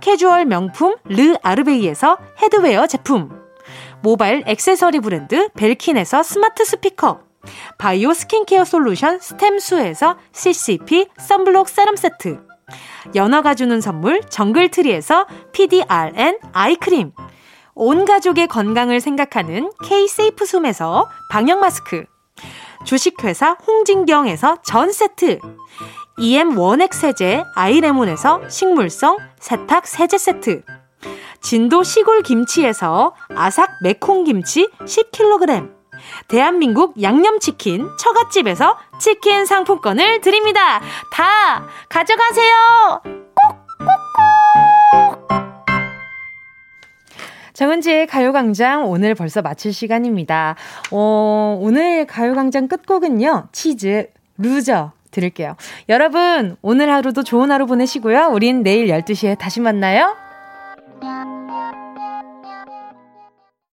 캐주얼 명품 르 아르베이에서 헤드웨어 제품, 모바일 액세서리 브랜드 벨킨에서 스마트 스피커, 바이오 스킨케어 솔루션 스템수에서 CCP 썬블록 세럼 세트, 연어가 주는 선물 정글트리에서 PDRN 아이크림, 온 가족의 건강을 생각하는 K-세이프 숨에서 방역마스크, 주식회사 홍진경에서 전세트, EM 원액 세제 아이레몬에서 식물성 세탁 세제 세트, 진도 시골 김치에서 아삭 매콩 김치 10kg, 대한민국 양념치킨 처갓집에서 치킨 상품권을 드립니다. 다 가져가세요. 꼭꼭꼭. 정은지의 가요광장 오늘 벌써 마칠 시간입니다. 오늘 가요광장 끝곡은요, 치즈 루저 들을게요. 여러분 오늘 하루도 좋은 하루 보내시고요. 우린 내일 12시에 다시 만나요.